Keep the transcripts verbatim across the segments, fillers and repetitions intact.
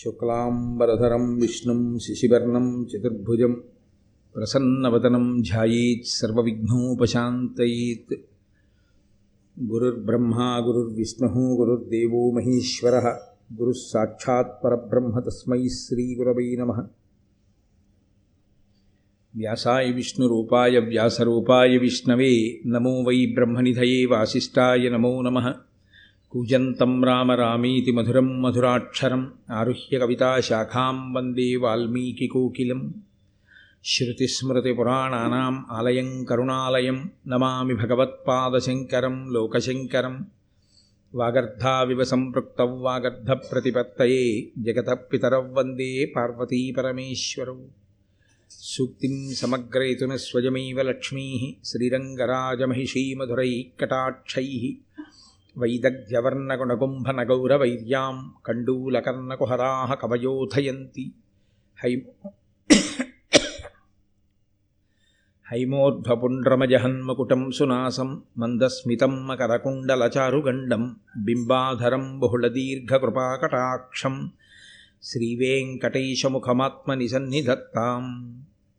శుక్లాంబరధరం విష్ణుం శశివర్ణం చతుర్భుజం ప్రసన్నవదనం ధ్యాయేత్ సర్వవిఘ్నోపశాంతయేత్. గురుర్బ్రహ్మా గురుర్విష్ణుః గురుర్దేవో మహేశ్వరః గురుస్సాక్షాత్ పరబ్రహ్మ తస్మై శ్రీగురవై నమః. వ్యాసాయ విష్ణురూపాయ వ్యాసరూపాయ విష్ణవే నమో వై బ్రహ్మనిధయే వాసిష్ఠాయ నమో నమః. కూజంతం రామ రామీతి మధురం మధురాక్షరం ఆరుహ్య కవితాశాఖాం వందే వాల్మీకికోకిలం. శ్రుతిస్మృతిపురాణానాం ఆలయం కరుణాలయం నమామి భగవత్పాదశంకరం లోకశంకరం. వాగర్ధావివ సంపృక్తౌ వాగర్ధప్రతిపత్తయే జగతః పితరౌ వందే పార్వతీపరమేశ్వరౌ. సూక్తిం సమగ్రేతున స్వయమేవ లక్ష్మీ శ్రీరంగరాజమహిషీమధురైః కటాక్షైః. వైదగ్ధ్యవర్ణగుణకుంభనగౌరవైర్యాం కండూలకర్ణకుహరాః కవయోధయంతి. హైమోర్ధ్వపుండ్రమజహన్మకుటం సునాసం మందస్మితం మకరకుండలచారుగండం బింబాధరం బహుళదీర్ఘకృపాకటాక్షం శ్రీవేంకటేశముఖమాత్మని సన్నిధత్తాం.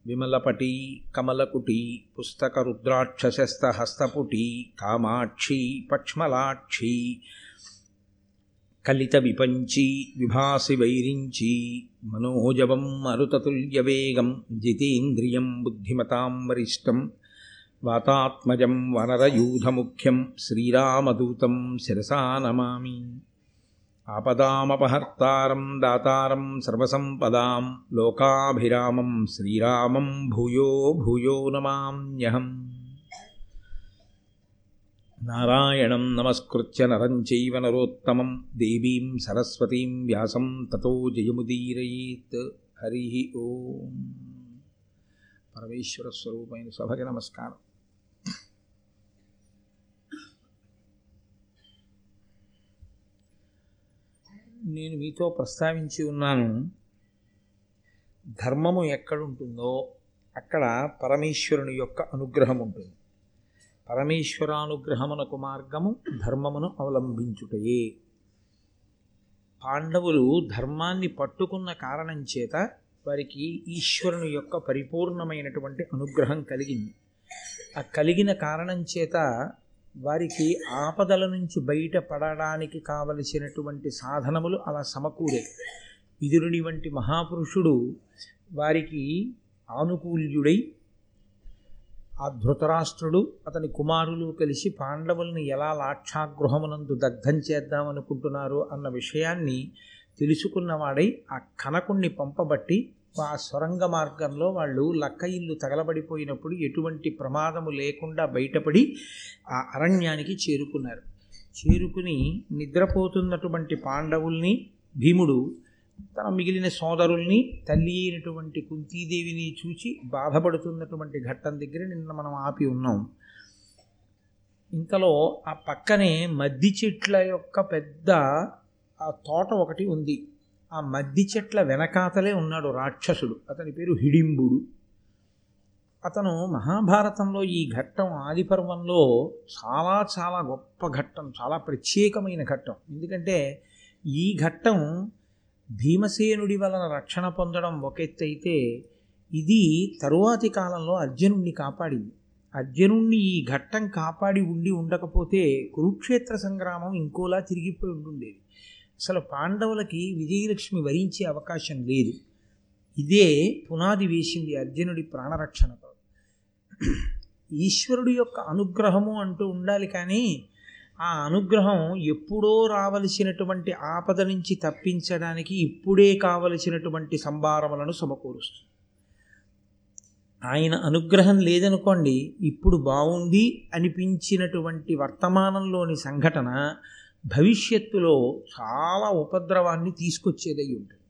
విమలపటీ కమలకుటీ పుస్తకరుద్రాక్షశస్తహస్తపుటీ కామాక్షీ పక్ష్మలాక్షీ కలిత విపంచీ విభాసి వైరించీ. మనోజవం మరుతతుల్యవేగం జితేంద్రియం బుద్ధిమతాం వరిష్టం వాతాత్మజం వనరయూధముఖ్యం శ్రీరామదూతం శిరసా నమామి. ఆపదామపహర్తారం దాతారం సర్వసంపదాం లోకాభిరామం శ్రీరామం భూయో భూయో నమామ్యహం. నారాయణం నమస్కృత్య నరం చైవ నరోత్తమం దేవీం సరస్వతీం వ్యాసం తతో జయముదీరయేత్. హరి ఓం. పరమేశ్వర స్వరూపమైన సభకి నమస్కారం. నేను మీతో ప్రస్తావించి ఉన్నాను, ధర్మము ఎక్కడుంటుందో అక్కడ పరమేశ్వరుని యొక్క అనుగ్రహం ఉంటుంది. పరమేశ్వరానుగ్రహమునకు మార్గము ధర్మమును అవలంబించుటయే. పాండవులు ధర్మాన్ని పట్టుకున్న కారణం చేత వారికి ఈశ్వరుని యొక్క పరిపూర్ణమైనటువంటి అనుగ్రహం కలిగింది. ఆ కలిగిన కారణం చేత వారికి ఆపదల నుంచి బయటపడడానికి కావలసినటువంటి సాధనములు అలా సమకూరే. విదురుని వంటి మహాపురుషుడు వారికి ఆనుకూల్యుడై, ఆ ధృతరాష్ట్రుడు అతని కుమారులు కలిసి పాండవులను ఎలా లాక్షాగృహమునందు దగ్ధం చేద్దామనుకుంటున్నారు అన్న విషయాన్ని తెలుసుకున్నవాడై ఆ కనకుణ్ణి పంపబట్టి ఆ సొరంగ మార్గంలో వాళ్ళు లక్క ఇల్లు తగలబడిపోయినప్పుడు ఎటువంటి ప్రమాదము లేకుండా బయటపడి ఆ అరణ్యానికి చేరుకున్నారు. చేరుకుని నిద్రపోతున్నటువంటి పాండవుల్ని భీముడు తన మిగిలిన సోదరుల్ని తల్లి అయినటువంటి కుంతీదేవిని చూచి బాధపడుతున్నటువంటి ఘట్టం దగ్గర నిన్న మనం ఆపి ఉన్నాం. ఇంతలో ఆ పక్కనే మద్ది చెట్ల యొక్క పెద్ద ఆ తోట ఒకటి ఉంది. ఆ మద్ది చెట్ల వెనకాతలే ఉన్నాడు రాక్షసుడు, అతని పేరు హిడింబుడు. అతను మహాభారతంలో ఈ ఘట్టం ఆదిపర్వంలో చాలా చాలా గొప్ప ఘట్టం, చాలా ప్రత్యేకమైన ఘట్టం. ఎందుకంటే ఈ ఘట్టం భీమసేనుడి వలన రక్షణ పొందడం ఒక ఎత్తైతే, ఇది తరువాతి కాలంలో అర్జునుణ్ణి కాపాడింది. అర్జునుణ్ణి ఈ ఘట్టం కాపాడి ఉండి ఉండకపోతే కురుక్షేత్ర సంగ్రామం ఇంకోలా తిరిగిపోయి ఉండుండేది. అసలు పాండవులకి విజయలక్ష్మి వరించే అవకాశం లేదు. ఇదే పునాది వేసింది అర్జునుడి ప్రాణరక్షణతో. ఈశ్వరుడు యొక్క అనుగ్రహము అంటూ ఉండాలి, కానీ ఆ అనుగ్రహం ఎప్పుడో రావలసినటువంటి ఆపద నుంచి తప్పించడానికి ఇప్పుడే కావలసినటువంటి సంభారములను సమకూరుస్తుంది. ఆయన అనుగ్రహం లేదనుకోండి, ఇప్పుడు బాగుంది అనిపించినటువంటి వర్తమానంలోని సంఘటన భవిష్యత్తులో చాలా ఉపద్రవాన్ని తీసుకొచ్చేదై ఉంటుంది.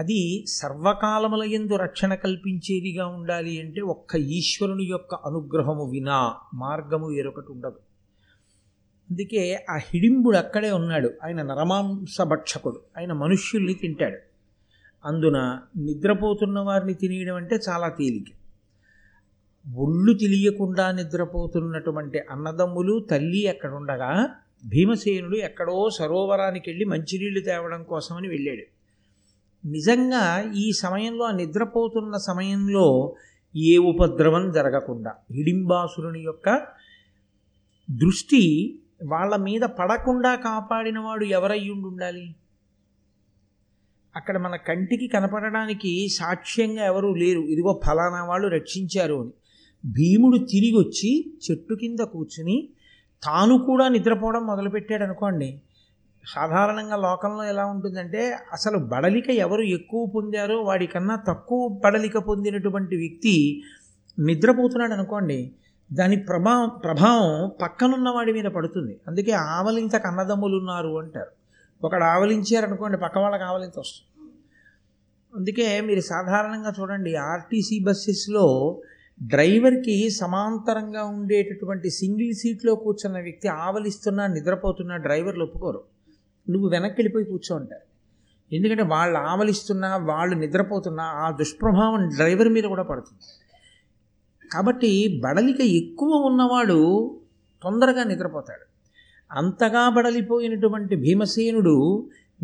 అది సర్వకాలములయందు రక్షణ కల్పించేదిగా ఉండాలి అంటే ఒక్క ఈశ్వరుని యొక్క అనుగ్రహము వినా మార్గము వేరొకటి ఉండదు. అందుకే ఆ హిడింబుడు అక్కడే ఉన్నాడు. ఆయన నరమాంసభక్షకుడు, ఆయన మనుష్యుల్ని తింటాడు. అందున నిద్రపోతున్న వారిని తినేయడం అంటే చాలా తేలిక. ఒళ్ళు తెలియకుండా నిద్రపోతున్నటువంటి అన్నదమ్ములు తల్లి ఎక్కడుండగా భీమసేనుడు ఎక్కడో సరోవరానికి వెళ్ళి మంచినీళ్లు తేవడం కోసమని వెళ్ళాడు. నిజంగా ఈ సమయంలో, నిద్రపోతున్న సమయంలో ఏ ఉపద్రవం జరగకుండా, హిడింబాసురుని యొక్క దృష్టి వాళ్ళ మీద పడకుండా కాపాడినవాడు ఎవరయ్యుండి ఉండాలి? అక్కడ మన కంటికి కనపడడానికి సాక్ష్యంగా ఎవరూ లేరు, ఇదిగో ఫలానా వాళ్ళు రక్షించారు అని. భీముడు తిరిగి వచ్చి చెట్టు కింద కూర్చుని తాను కూడా నిద్రపోవడం మొదలుపెట్టాడు అనుకోండి. సాధారణంగా లోకంలో ఎలా ఉంటుందంటే, అసలు బడలిక ఎవరు ఎక్కువ పొందారో వాడికన్నా తక్కువ బడలిక పొందినటువంటి వ్యక్తి నిద్రపోతున్నాడు అనుకోండి, దాని ప్రభావం ప్రభావం పక్కనున్న వాడి మీద పడుతుంది. అందుకే ఆవలింత కన్నదమ్ములు ఉన్నారు అంటారు. ఒకడు ఆవలించారనుకోండి, పక్క వాళ్ళకి ఆవలింత వస్తుంది. అందుకే మీరు సాధారణంగా చూడండి, ఆర్టీసీ బస్సెస్లో డ్రైవర్కి సమాంతరంగా ఉండేటటువంటి సింగిల్ సీట్లో కూర్చున్న వ్యక్తి ఆవలిస్తున్నా నిద్రపోతున్నా డ్రైవర్లు ఒప్పుకోరు, నువ్వు వెనక్కి వెళ్ళిపోయి కూర్చో ఉంటారు. ఎందుకంటే వాళ్ళు ఆవలిస్తున్నా వాళ్ళు నిద్రపోతున్నా ఆ దుష్ప్రభావం డ్రైవర్ మీద కూడా పడుతుంది. కాబట్టి బడలిక ఎక్కువ ఉన్నవాడు తొందరగా నిద్రపోతాడు. అంతగా బడలిపోయినటువంటి భీమసేనుడు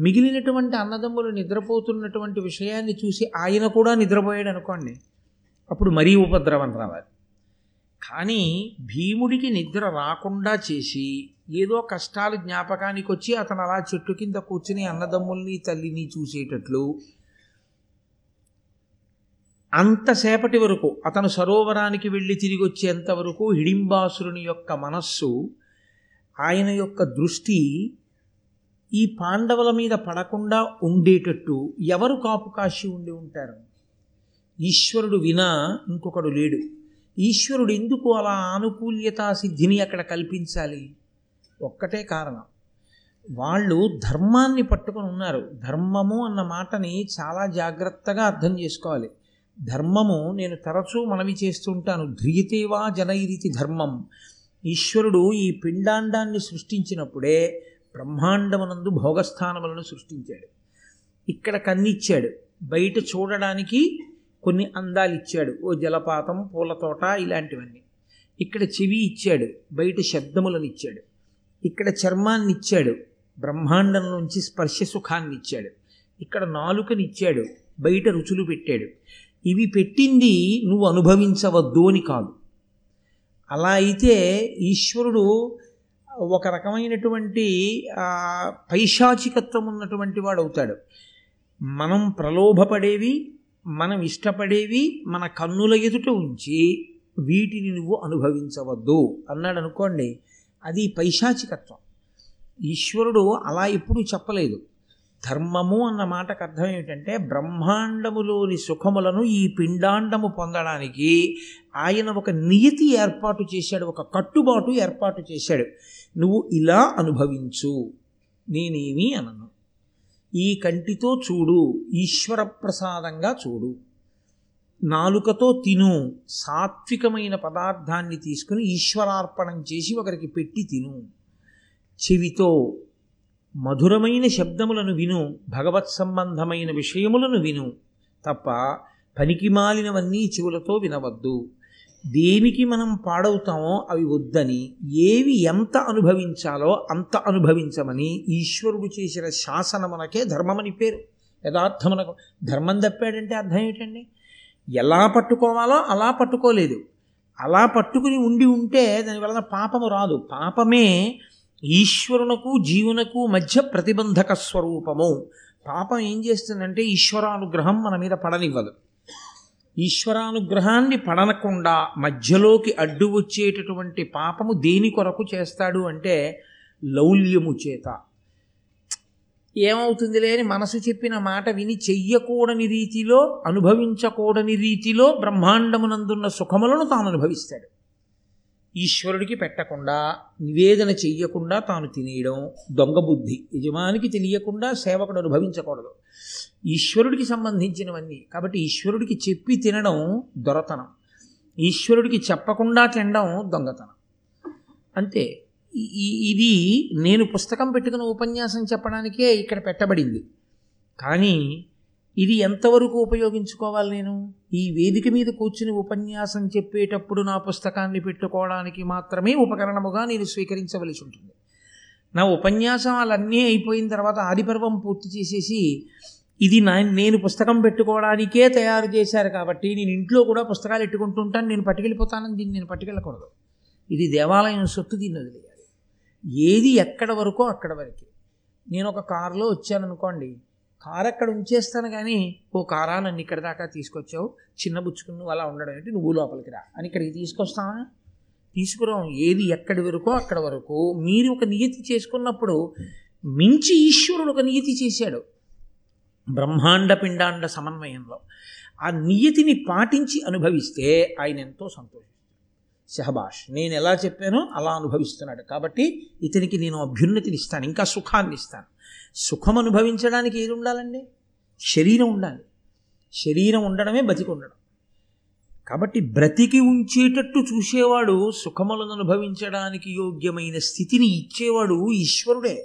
మిగిలినటువంటి అన్నదమ్ములు నిద్రపోతున్నటువంటి విషయాన్ని చూసి ఆయన కూడా నిద్రపోయాడు అనుకోండి, అప్పుడు మరీ ఉపద్రవం రావాలి. కానీ భీముడికి నిద్ర రాకుండా చేసి ఏదో కష్టాలు జ్ఞాపకానికి వచ్చి అతను అలా చెట్టు కింద కూర్చుని అన్నదమ్ముల్ని తల్లిని చూసేటట్లు, అంతసేపటి వరకు అతను సరోవరానికి వెళ్ళి తిరిగి వచ్చేంత వరకు హిడింబాసురుని యొక్క మనస్సు, ఆయన యొక్క దృష్టి ఈ పాండవుల మీద పడకుండా ఉండేటట్టు ఎవరు కాపు కాసి ఉండి ఉంటారు? ఈశ్వరుడు వినా ఇంకొకడు లేడు. ఈశ్వరుడు ఎందుకు అలా ఆనుకూల్యతా సిద్ధిని అక్కడ కల్పించాలి? ఒక్కటే కారణం, వాళ్ళు ధర్మాన్ని పట్టుకొని ఉన్నారు. ధర్మము అన్న మాటని చాలా జాగ్రత్తగా అర్థం చేసుకోవాలి. ధర్మము, నేను తరచూ మనవి చేస్తుంటాను, ధ్రియతేవా జనైరితి ధర్మం. ఈశ్వరుడు ఈ పిండాండాన్ని సృష్టించినప్పుడే బ్రహ్మాండమునందు భోగస్థానములను సృష్టించాడు. ఇక్కడ కన్నిచ్చాడు, బయట చూడడానికి కొన్ని అందాలు ఇచ్చాడు, ఓ జలపాతం, పూలతోట, ఇలాంటివన్నీ. ఇక్కడ చెవి ఇచ్చాడు, బయట శబ్దములను ఇచ్చాడు. ఇక్కడ చర్మాన్ని ఇచ్చాడు, బ్రహ్మాండం నుంచి స్పర్శ సుఖాన్ని ఇచ్చాడు. ఇక్కడ నాలుకని ఇచ్చాడు, బయట రుచులు పెట్టాడు. ఇవి పెట్టింది నువ్వు అనుభవించవద్దు అని కాదు. అలా అయితే ఈశ్వరుడు ఒక రకమైనటువంటి పైశాచికత్వం ఉన్నటువంటి వాడు అవుతాడు. మనం ప్రలోభపడేవి, మనం ఇష్టపడేవి మన కన్నుల ఎదుట ఉంచి వీటిని నువ్వు అనుభవించవద్దు అన్నాడు అనుకోండి, అది పైశాచికత్వం. ఈశ్వరుడు అలా ఎప్పుడూ చెప్పలేదు. ధర్మము అన్న మాటకు అర్థం ఏమిటంటే, బ్రహ్మాండములోని సుఖములను ఈ పిండాండము పొందడానికి ఆయన ఒక నియతి ఏర్పాటు చేశాడు, ఒక కట్టుబాటు ఏర్పాటు చేశాడు. నువ్వు ఇలా అనుభవించు, నేనేమీ అనను. ఈ కంటితో చూడు, ఈశ్వర ప్రసాదంగా చూడు. నాలుకతో తిను, సాత్వికమైన పదార్థాన్ని తీసుకుని ఈశ్వరార్పణం చేసి ఒకరికి పెట్టి తిను. చెవితో మధురమైన శబ్దములను విను, భగవత్ సంబంధమైన విషయములను విను. తప్ప పనికి మాలినవన్నీ చెవులతో వినవద్దు. దేనికి మనం పాడవుతామో అవి వద్దని, ఏవి ఎంత అనుభవించాలో అంత అనుభవించమని ఈశ్వరుడు చేసిన శాసనమునకే ధర్మమని పేరు. యథార్థమునకు ధర్మం తప్పాడంటే అర్థం ఏంటండి? ఎలా పట్టుకోవాలో అలా పట్టుకోలేదు. అలా పట్టుకుని ఉండి ఉంటే దానివల్ల పాపము రాదు. పాపమే ఈశ్వరునకు జీవునకు మధ్య ప్రతిబంధక స్వరూపము. పాపం ఏం చేస్తుందంటే ఈశ్వరానుగ్రహం మన మీద పడనివ్వదు. ఈశ్వరానుగ్రహాన్ని పడనకుండా మధ్యలోకి అడ్డు వచ్చేటటువంటి పాపము దేని కొరకు చేస్తాడు అంటే లౌల్యము చేత. ఏమవుతుంది లేని మనసు చెప్పిన మాట విని చెయ్యకూడని రీతిలో, అనుభవించకూడని రీతిలో బ్రహ్మాండమునందున్న సుఖములను తాను అనుభవిస్తాడు. ఈశ్వరుడికి పెట్టకుండా, నివేదన చెయ్యకుండా తాను తినేయడం దొంగ బుద్ధి. యజమానికి తెలియకుండా సేవకుడు అనుభవించకూడదు. ఈశ్వరుడికి సంబంధించినవన్నీ కాబట్టి ఈశ్వరుడికి చెప్పి తినడం దొరతనం, ఈశ్వరుడికి చెప్పకుండా తినడం దొంగతనం, అంతే. ఇది నేను పుస్తకం పెట్టుకున్న ఉపన్యాసం చెప్పడానికే ఇక్కడ పెట్టబడింది. కానీ ఇది ఎంతవరకు ఉపయోగించుకోవాలి? నేను ఈ వేదిక మీద కూర్చుని ఉపన్యాసం చెప్పేటప్పుడు నా పుస్తకాన్ని పెట్టుకోవడానికి మాత్రమే ఉపకరణముగా నేను స్వీకరించవలసి ఉంటుంది. నా ఉపన్యాసాలన్నీ అయిపోయిన తర్వాత ఆదిపర్వం పూర్తి చేసేసి ఇది నా నేను పుస్తకం పెట్టుకోవడానికే తయారు చేశారు కాబట్టి నేను ఇంట్లో కూడా పుస్తకాలు పెట్టుకుంటూ ఉంటాను, నేను పట్టుకెళ్ళిపోతానని దీన్ని నేను పట్టుకెళ్ళకూడదు. ఇది దేవాలయం సొత్తు, దీన్ని వదిలేయాలి. ఏది ఎక్కడ వరకో అక్కడ వరకే. నేను ఒక కారులో వచ్చాను అనుకోండి, కారు అక్కడ ఉంచేస్తాను, కానీ ఓ కారా నన్ను ఇక్కడ దాకా తీసుకొచ్చావు, చిన్న బుచ్చుకుని నువ్వు అలా ఉండడం ఏంటి, నువ్వు లోపలికి రా అని ఇక్కడికి తీసుకొస్తావా? తీసుకురాం. ఏది ఎక్కడి వరకో అక్కడ వరకు. మీరు ఒక నియతి చేసుకున్నప్పుడు మించి ఈశ్వరుడు ఒక నియతి చేశాడు బ్రహ్మాండ పిండాండ సమన్వయంలో. ఆ నియతిని పాటించి అనుభవిస్తే ఆయన ఎంతో సంతోషిస్తాడు. శహబాష్, నేను ఎలా చెప్పానో అలా అనుభవిస్తున్నాడు కాబట్టి ఇతనికి నేను అభ్యున్నతిని ఇస్తాను, ఇంకా సుఖాన్ని ఇస్తాను. సుఖం అనుభవించడానికి ఏది ఉండాలండి? శరీరం ఉండాలి. శరీరం ఉండడమే బతికి ఉండడం. కాబట్టి బ్రతికి ఉంచేటట్టు చూసేవాడు, సుఖములను అనుభవించడానికి యోగ్యమైన స్థితిని ఇచ్చేవాడు ఈశ్వరుడే.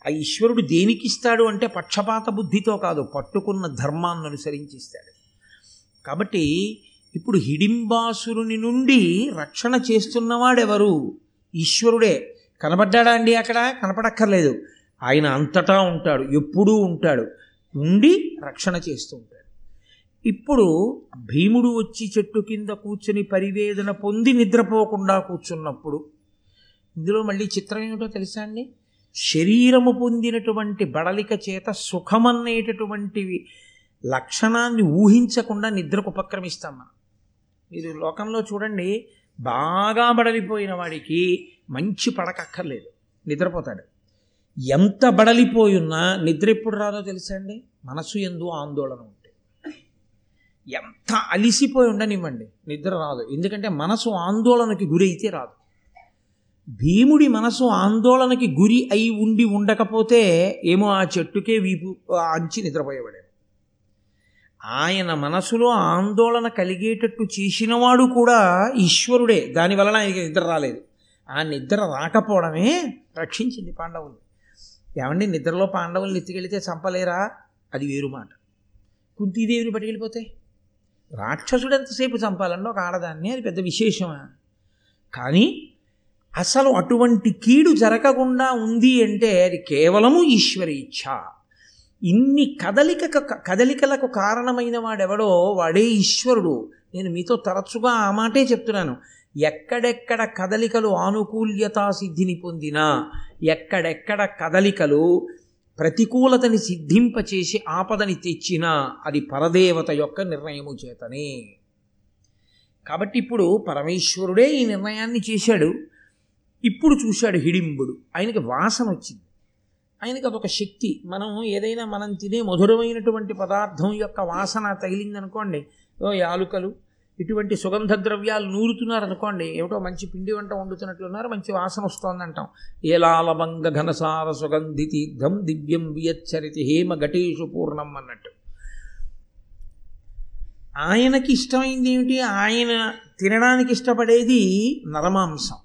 ఆ ఈశ్వరుడు దేనికి ఇస్తాడు అంటే పక్షపాత బుద్ధితో కాదు, పట్టుకున్న ధర్మాన్ని అనుసరించి ఇస్తాడు. కాబట్టి ఇప్పుడు హిడింబాసురుని నుండి రక్షణ చేస్తున్నవాడెవరు? ఈశ్వరుడే. కనబడ్డాడా అండి? అక్కడ కనపడక్కర్లేదు, ఆయన అంతటా ఉంటాడు, ఎప్పుడూ ఉంటాడు, ఉండి రక్షణ చేస్తూ ఉంటాడు. ఇప్పుడు భీముడు వచ్చి చెట్టు కింద కూర్చుని పరివేదన పొంది నిద్రపోకుండా కూర్చున్నప్పుడు ఇందులో మళ్ళీ చిత్రం ఏమిటో తెలుసా అండి? శరీరము పొందినటువంటి బడలిక చేత సుఖమనేటటువంటివి లక్షణాన్ని ఊహించకుండా నిద్రకు ఉపక్రమిస్తాం మనం. మీరు లోకంలో చూడండి, బాగా బడలిపోయిన వాడికి మంచి పడకక్కర్లేదు, నిద్రపోతాడు. ఎంత బడలిపోయి ఉన్నా నిద్ర ఎప్పుడు రాదో తెలుసా అండి? మనసు ఎందు ఆందోళన ఉంటుంది. ఎంత అలిసిపోయి ఉండనివ్వండి, నిద్ర రాదు. ఎందుకంటే మనసు ఆందోళనకి గురి అయితే రాదు. భీముడి మనసు ఆందోళనకి గురి అయి ఉండి ఉండకపోతే ఏమో ఆ చెట్టుకే వీపు అంచి నిద్రపోయేవాడే. ఆయన మనసులో ఆందోళన కలిగేటట్టు చేసినవాడు కూడా ఈశ్వరుడే. దానివలన ఆయనకి నిద్ర రాలేదు. ఆ నిద్ర రాకపోవడమే రక్షించింది పాండవులు. ఏమండి, నిద్రలో పాండవులను ఎత్తికెళితే చంపలేరా? అది వేరు మాట. కుంతీదేవిని పట్టుకెళ్ళిపోతే రాక్షసుడు ఎంతసేపు చంపాలండి ఒక ఆడదాన్ని? అది పెద్ద విశేషమా? కానీ అసలు అటువంటి కీడు జరగకుండా ఉంది అంటే అది కేవలము ఈశ్వరి ఇచ్ఛ. ఇన్ని కదలిక కదలికలకు కారణమైన వాడెవడో వాడే ఈశ్వరుడు. నేను మీతో తరచుగా ఆ మాటే చెప్తున్నాను. ఎక్కడెక్కడ కదలికలు ఆనుకూల్యతా సిద్ధిని పొందినా, ఎక్కడెక్కడ కదలికలు ప్రతికూలతని సిద్ధింపచేసి ఆపదని తెచ్చినా అది పరదేవత యొక్క నిర్ణయము చేతనే. కాబట్టి ఇప్పుడు పరమేశ్వరుడే ఈ నిర్ణయాన్ని చేశాడు. ఇప్పుడు చూశాడు హిడింబుడు, ఆయనకి వాసన వచ్చింది, ఆయనకి అదొక శక్తి. మనం ఏదైనా మనం తినే మధురమైనటువంటి పదార్థం యొక్క వాసన తగిలిందనుకోండి, ఓ యాలుకలు ఇటువంటి సుగంధ ద్రవ్యాలు నూరుతున్నారనుకోండి, ఏమిటో మంచి పిండి వంట వండుతున్నట్లున్నారు, మంచి వాసన వస్తోందంటాం. ఏలాలబంగ ఘనసార సుగంధి తీర్థం దివ్యం వియచ్చరితి హేమ ఘటేషు పూర్ణం అన్నట్టు. ఆయనకి ఇష్టమైంది ఏమిటి? ఆయన తినడానికి ఇష్టపడేది నరమాంసం.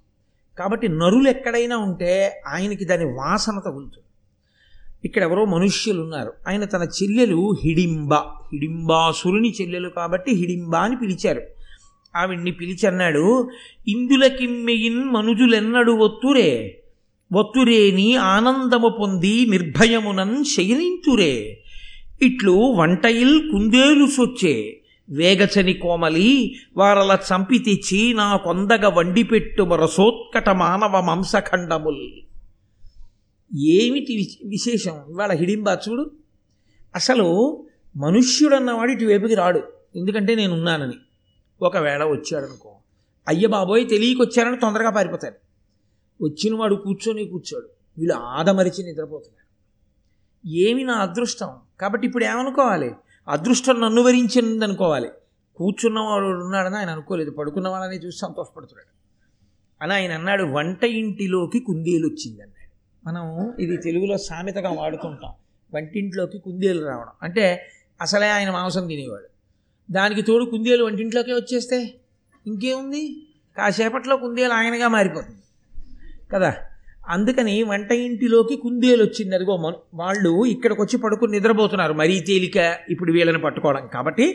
కాబట్టి నరులు ఎక్కడైనా ఉంటే ఆయనకి దాని వాసన తగులుతుంది. ఇక్కడ ఎవరో మనుష్యులు ఉన్నారు, ఆయన తన చెల్లెలు హిడింబ, హిడింబాసురుని చెల్లెలు కాబట్టి హిడింబ అని పిలిచారు. ఆవిడ్ని పిలిచి అన్నాడు, ఇందులకిమ్మెయిన్ మనుజులెన్నడు ఒత్తురే, ఒత్తురేని ఆనందము పొంది నిర్భయమునన్ శయనింతురే, ఇట్లు వంటయిల్ కుందేలు సొచ్చే వేగచని కోమలి వారల చంపి తెచ్చి నా కొందగ వండిపెట్టు మరసోత్కట మానవ మాంసఖండముల్. ఏమిటి విశేషం? ఇవాళ హిడింబా చూడు, అసలు మనుష్యుడన్నవాడు ఇటువైపుకి రాడు, ఎందుకంటే నేనున్నానని. ఒకవేళ వచ్చాడనుకో, అయ్య బాబోయ్ తెలియకొచ్చారని తొందరగా పారిపోతాడు. వచ్చినవాడు కూర్చొని కూర్చోడు, వీళ్ళు ఆదమరిచి నిద్రపోతున్నారు. ఏమి నా అదృష్టం! కాబట్టి ఇప్పుడు ఏమనుకోవాలి? అదృష్టం నన్ను వరించింది అనుకోవాలి. కూర్చున్నవాడు ఉన్నాడని ఆయన అనుకోలేదు, పడుకున్న వాళ్ళని చూసి సంతోషపడుతున్నాడు అని ఆయన అన్నాడు. వంట ఇంటిలోకి కుందేలు వచ్చిందన్నాడు. మనం ఇది తెలుగులో సామెతగా వాడుతుంటాం, వంటింట్లోకి కుందేలు రావడం అంటే. అసలే ఆయన మాంసం తినేవాడు, దానికి తోడు కుందేలు వంటింట్లోకే వచ్చేస్తే ఇంకేముంది, కాసేపట్లో కుందేలు ఆయనగా మారిపోతుంది కదా. అందుకని వంట ఇంటిలోకి కుందేలు వచ్చింది. అదిగో మన వాళ్ళు ఇక్కడికి వచ్చి పడుకుని నిద్రపోతున్నారు, మరీ తేలిక ఇప్పుడు వీళ్ళని పట్టుకోవడం. కాబట్టి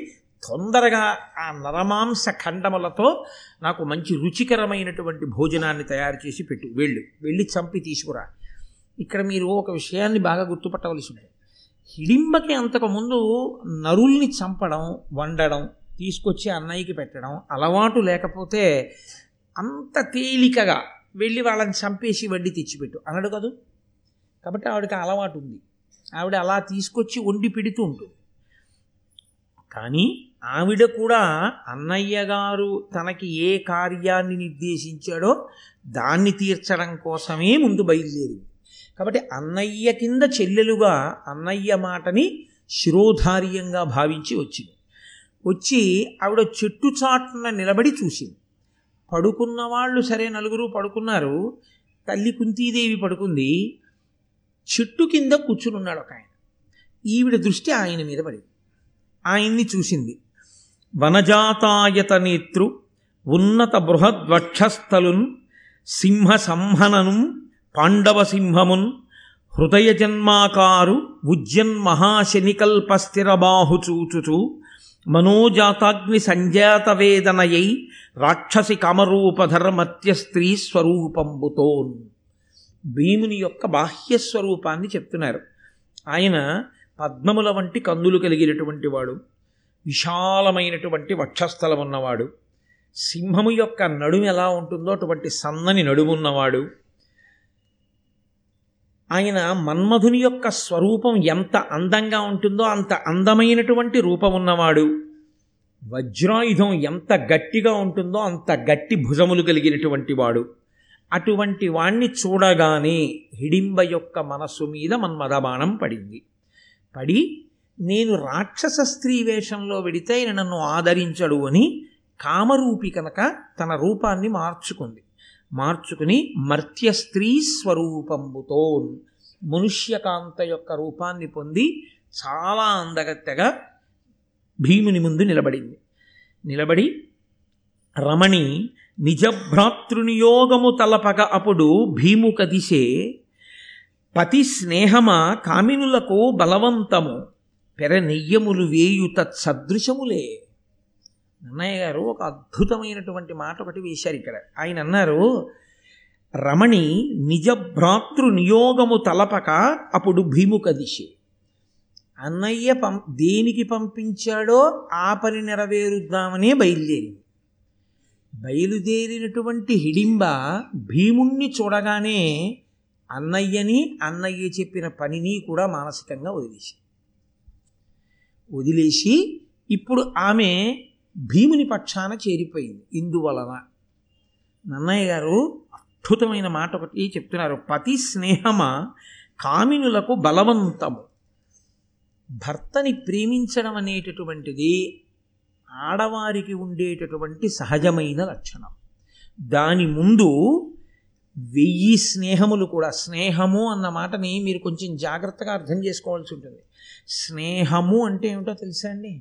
తొందరగా ఆ నరమాంస ఖండములతో నాకు మంచి రుచికరమైనటువంటి భోజనాన్ని తయారు చేసి పెట్టు, వెళ్ళు వెళ్ళి చంపి తీసుకురా. ఇక్కడ మీరు ఒక విషయాన్ని బాగా గుర్తుపట్టవలసి ఉంటుంది. హిడింబకి అంతకుముందు నరుల్ని చంపడం, వండడం, తీసుకొచ్చి అన్నయ్యకి పెట్టడం అలవాటు లేకపోతే అంత తేలికగా వెళ్ళి వాళ్ళని చంపేసి వడ్డీ తెచ్చిపెట్టు అనడు కదూ. కాబట్టి ఆవిడకి అలవాటు ఉంది, ఆవిడ అలా తీసుకొచ్చి వండి పెడుతూ ఉంటుంది. కానీ ఆవిడ కూడా అన్నయ్య గారు తనకి ఏ కార్యాన్ని నిర్దేశించాడో దాన్ని తీర్చడం కోసమే ముందు బయలుదేరింది. కాబట్టి అన్నయ్య కింద చెల్లెలుగా అన్నయ్య మాటని శిరోధార్యంగా భావించి వచ్చింది. వచ్చి ఆవిడ చెట్టు చాటున నిలబడి చూసింది. పడుకున్న వాళ్ళు సరే నలుగురు పడుకున్నారు, తల్లి కుంతీదేవి పడుకుంది, చెట్టు కింద కూర్చుని ఉన్నాడు ఒక ఆయన. ఈవిడ దృష్టి ఆయన మీద పడింది, ఆయన్ని చూసింది. వనజాతాయత నేత్రు ఉన్నత బృహద్వక్షస్థలున్ సింహ సంహనను పాండవసింహమున్ హృదయ జన్మాకారు ఉజ్జన్ మహాశనికల్పస్థిరబాహు చూచుచూ మనోజాతాగ్ని సంజాత వేదనయై రాక్షసి కామరూపధర్మత్య స్త్రీ స్వరూపంబుతో. భీముని యొక్క బాహ్య స్వరూపాన్ని చెప్తున్నారు. ఆయన పద్మముల వంటి కందులు కలిగినటువంటి వాడు, విశాలమైనటువంటి వక్షస్థలం ఉన్నవాడు, సింహము యొక్క నడుము ఎలా ఉంటుందో అటువంటి సన్నని నడుము ఉన్నవాడు. ఆయన మన్మధుని యొక్క స్వరూపం ఎంత అందంగా ఉంటుందో అంత అందమైనటువంటి రూపం ఉన్నవాడు, వజ్రాయుధం ఎంత గట్టిగా ఉంటుందో అంత గట్టి భుజములు కలిగినటువంటి వాడు. అటువంటి వాణ్ణి చూడగానే హిడింబ యొక్క మనస్సు మీద మన్మథ బాణం పడింది. పడి నేను రాక్షస స్త్రీ వేషంలో వెడితే ఆయన నన్ను ఆదరించడు అని కామరూపి కనుక తన రూపాన్ని మార్చుకుంది. మార్చుకుని మర్త్య స్త్రీ స్వరూపంబుతో మనుష్యకాంత యొక్క రూపాన్ని పొంది చాలా అందగత్తెగా భీముని ముందు నిలబడింది. నిలబడి రమణి నిజభ్రాతృనియోగము తలపక అప్పుడు భీము కదిసే పతి స్నేహమా కామినులకు బలవంతము పెరనెయ్యములు వేయు తత్సదృశములే. నన్నయ్య గారు ఒక అద్భుతమైనటువంటి మాట ఒకటి వేశారు ఇక్కడ. ఆయన అన్నారు, రమణి నిజభ్రాతృ నియోగము తలపక అప్పుడు భీముకదిశే. అన్నయ్య పం దేనికి పంపించాడో ఆ పని నెరవేరుద్దామనే బయలుదేరింది. బయలుదేరినటువంటి హిడింబ భీముణ్ణి చూడగానే అన్నయ్యని, అన్నయ్య చెప్పిన పనిని కూడా మానసికంగా వదిలేసి వదిలేసి ఇప్పుడు ఆమె భీముని పక్షాన చేరిపోయింది. ఇందువలన నన్నయ్య గారు అద్భుతమైన మాట ఒకటి చెప్తున్నారు, పతి స్నేహమా కామినులకు బలవంతము. భర్తని ప్రేమించడం అనేటటువంటిది ఆడవారికి ఉండేటటువంటి సహజమైన లక్షణం. దాని ముందు వెయ్యి స్నేహములు కూడా. స్నేహము అన్న మాటని మీరు కొంచెం జాగ్రత్తగా అర్థం చేసుకోవాల్సి ఉంటుంది. స్నేహము అంటే ఏమిటో తెలుసా అండి?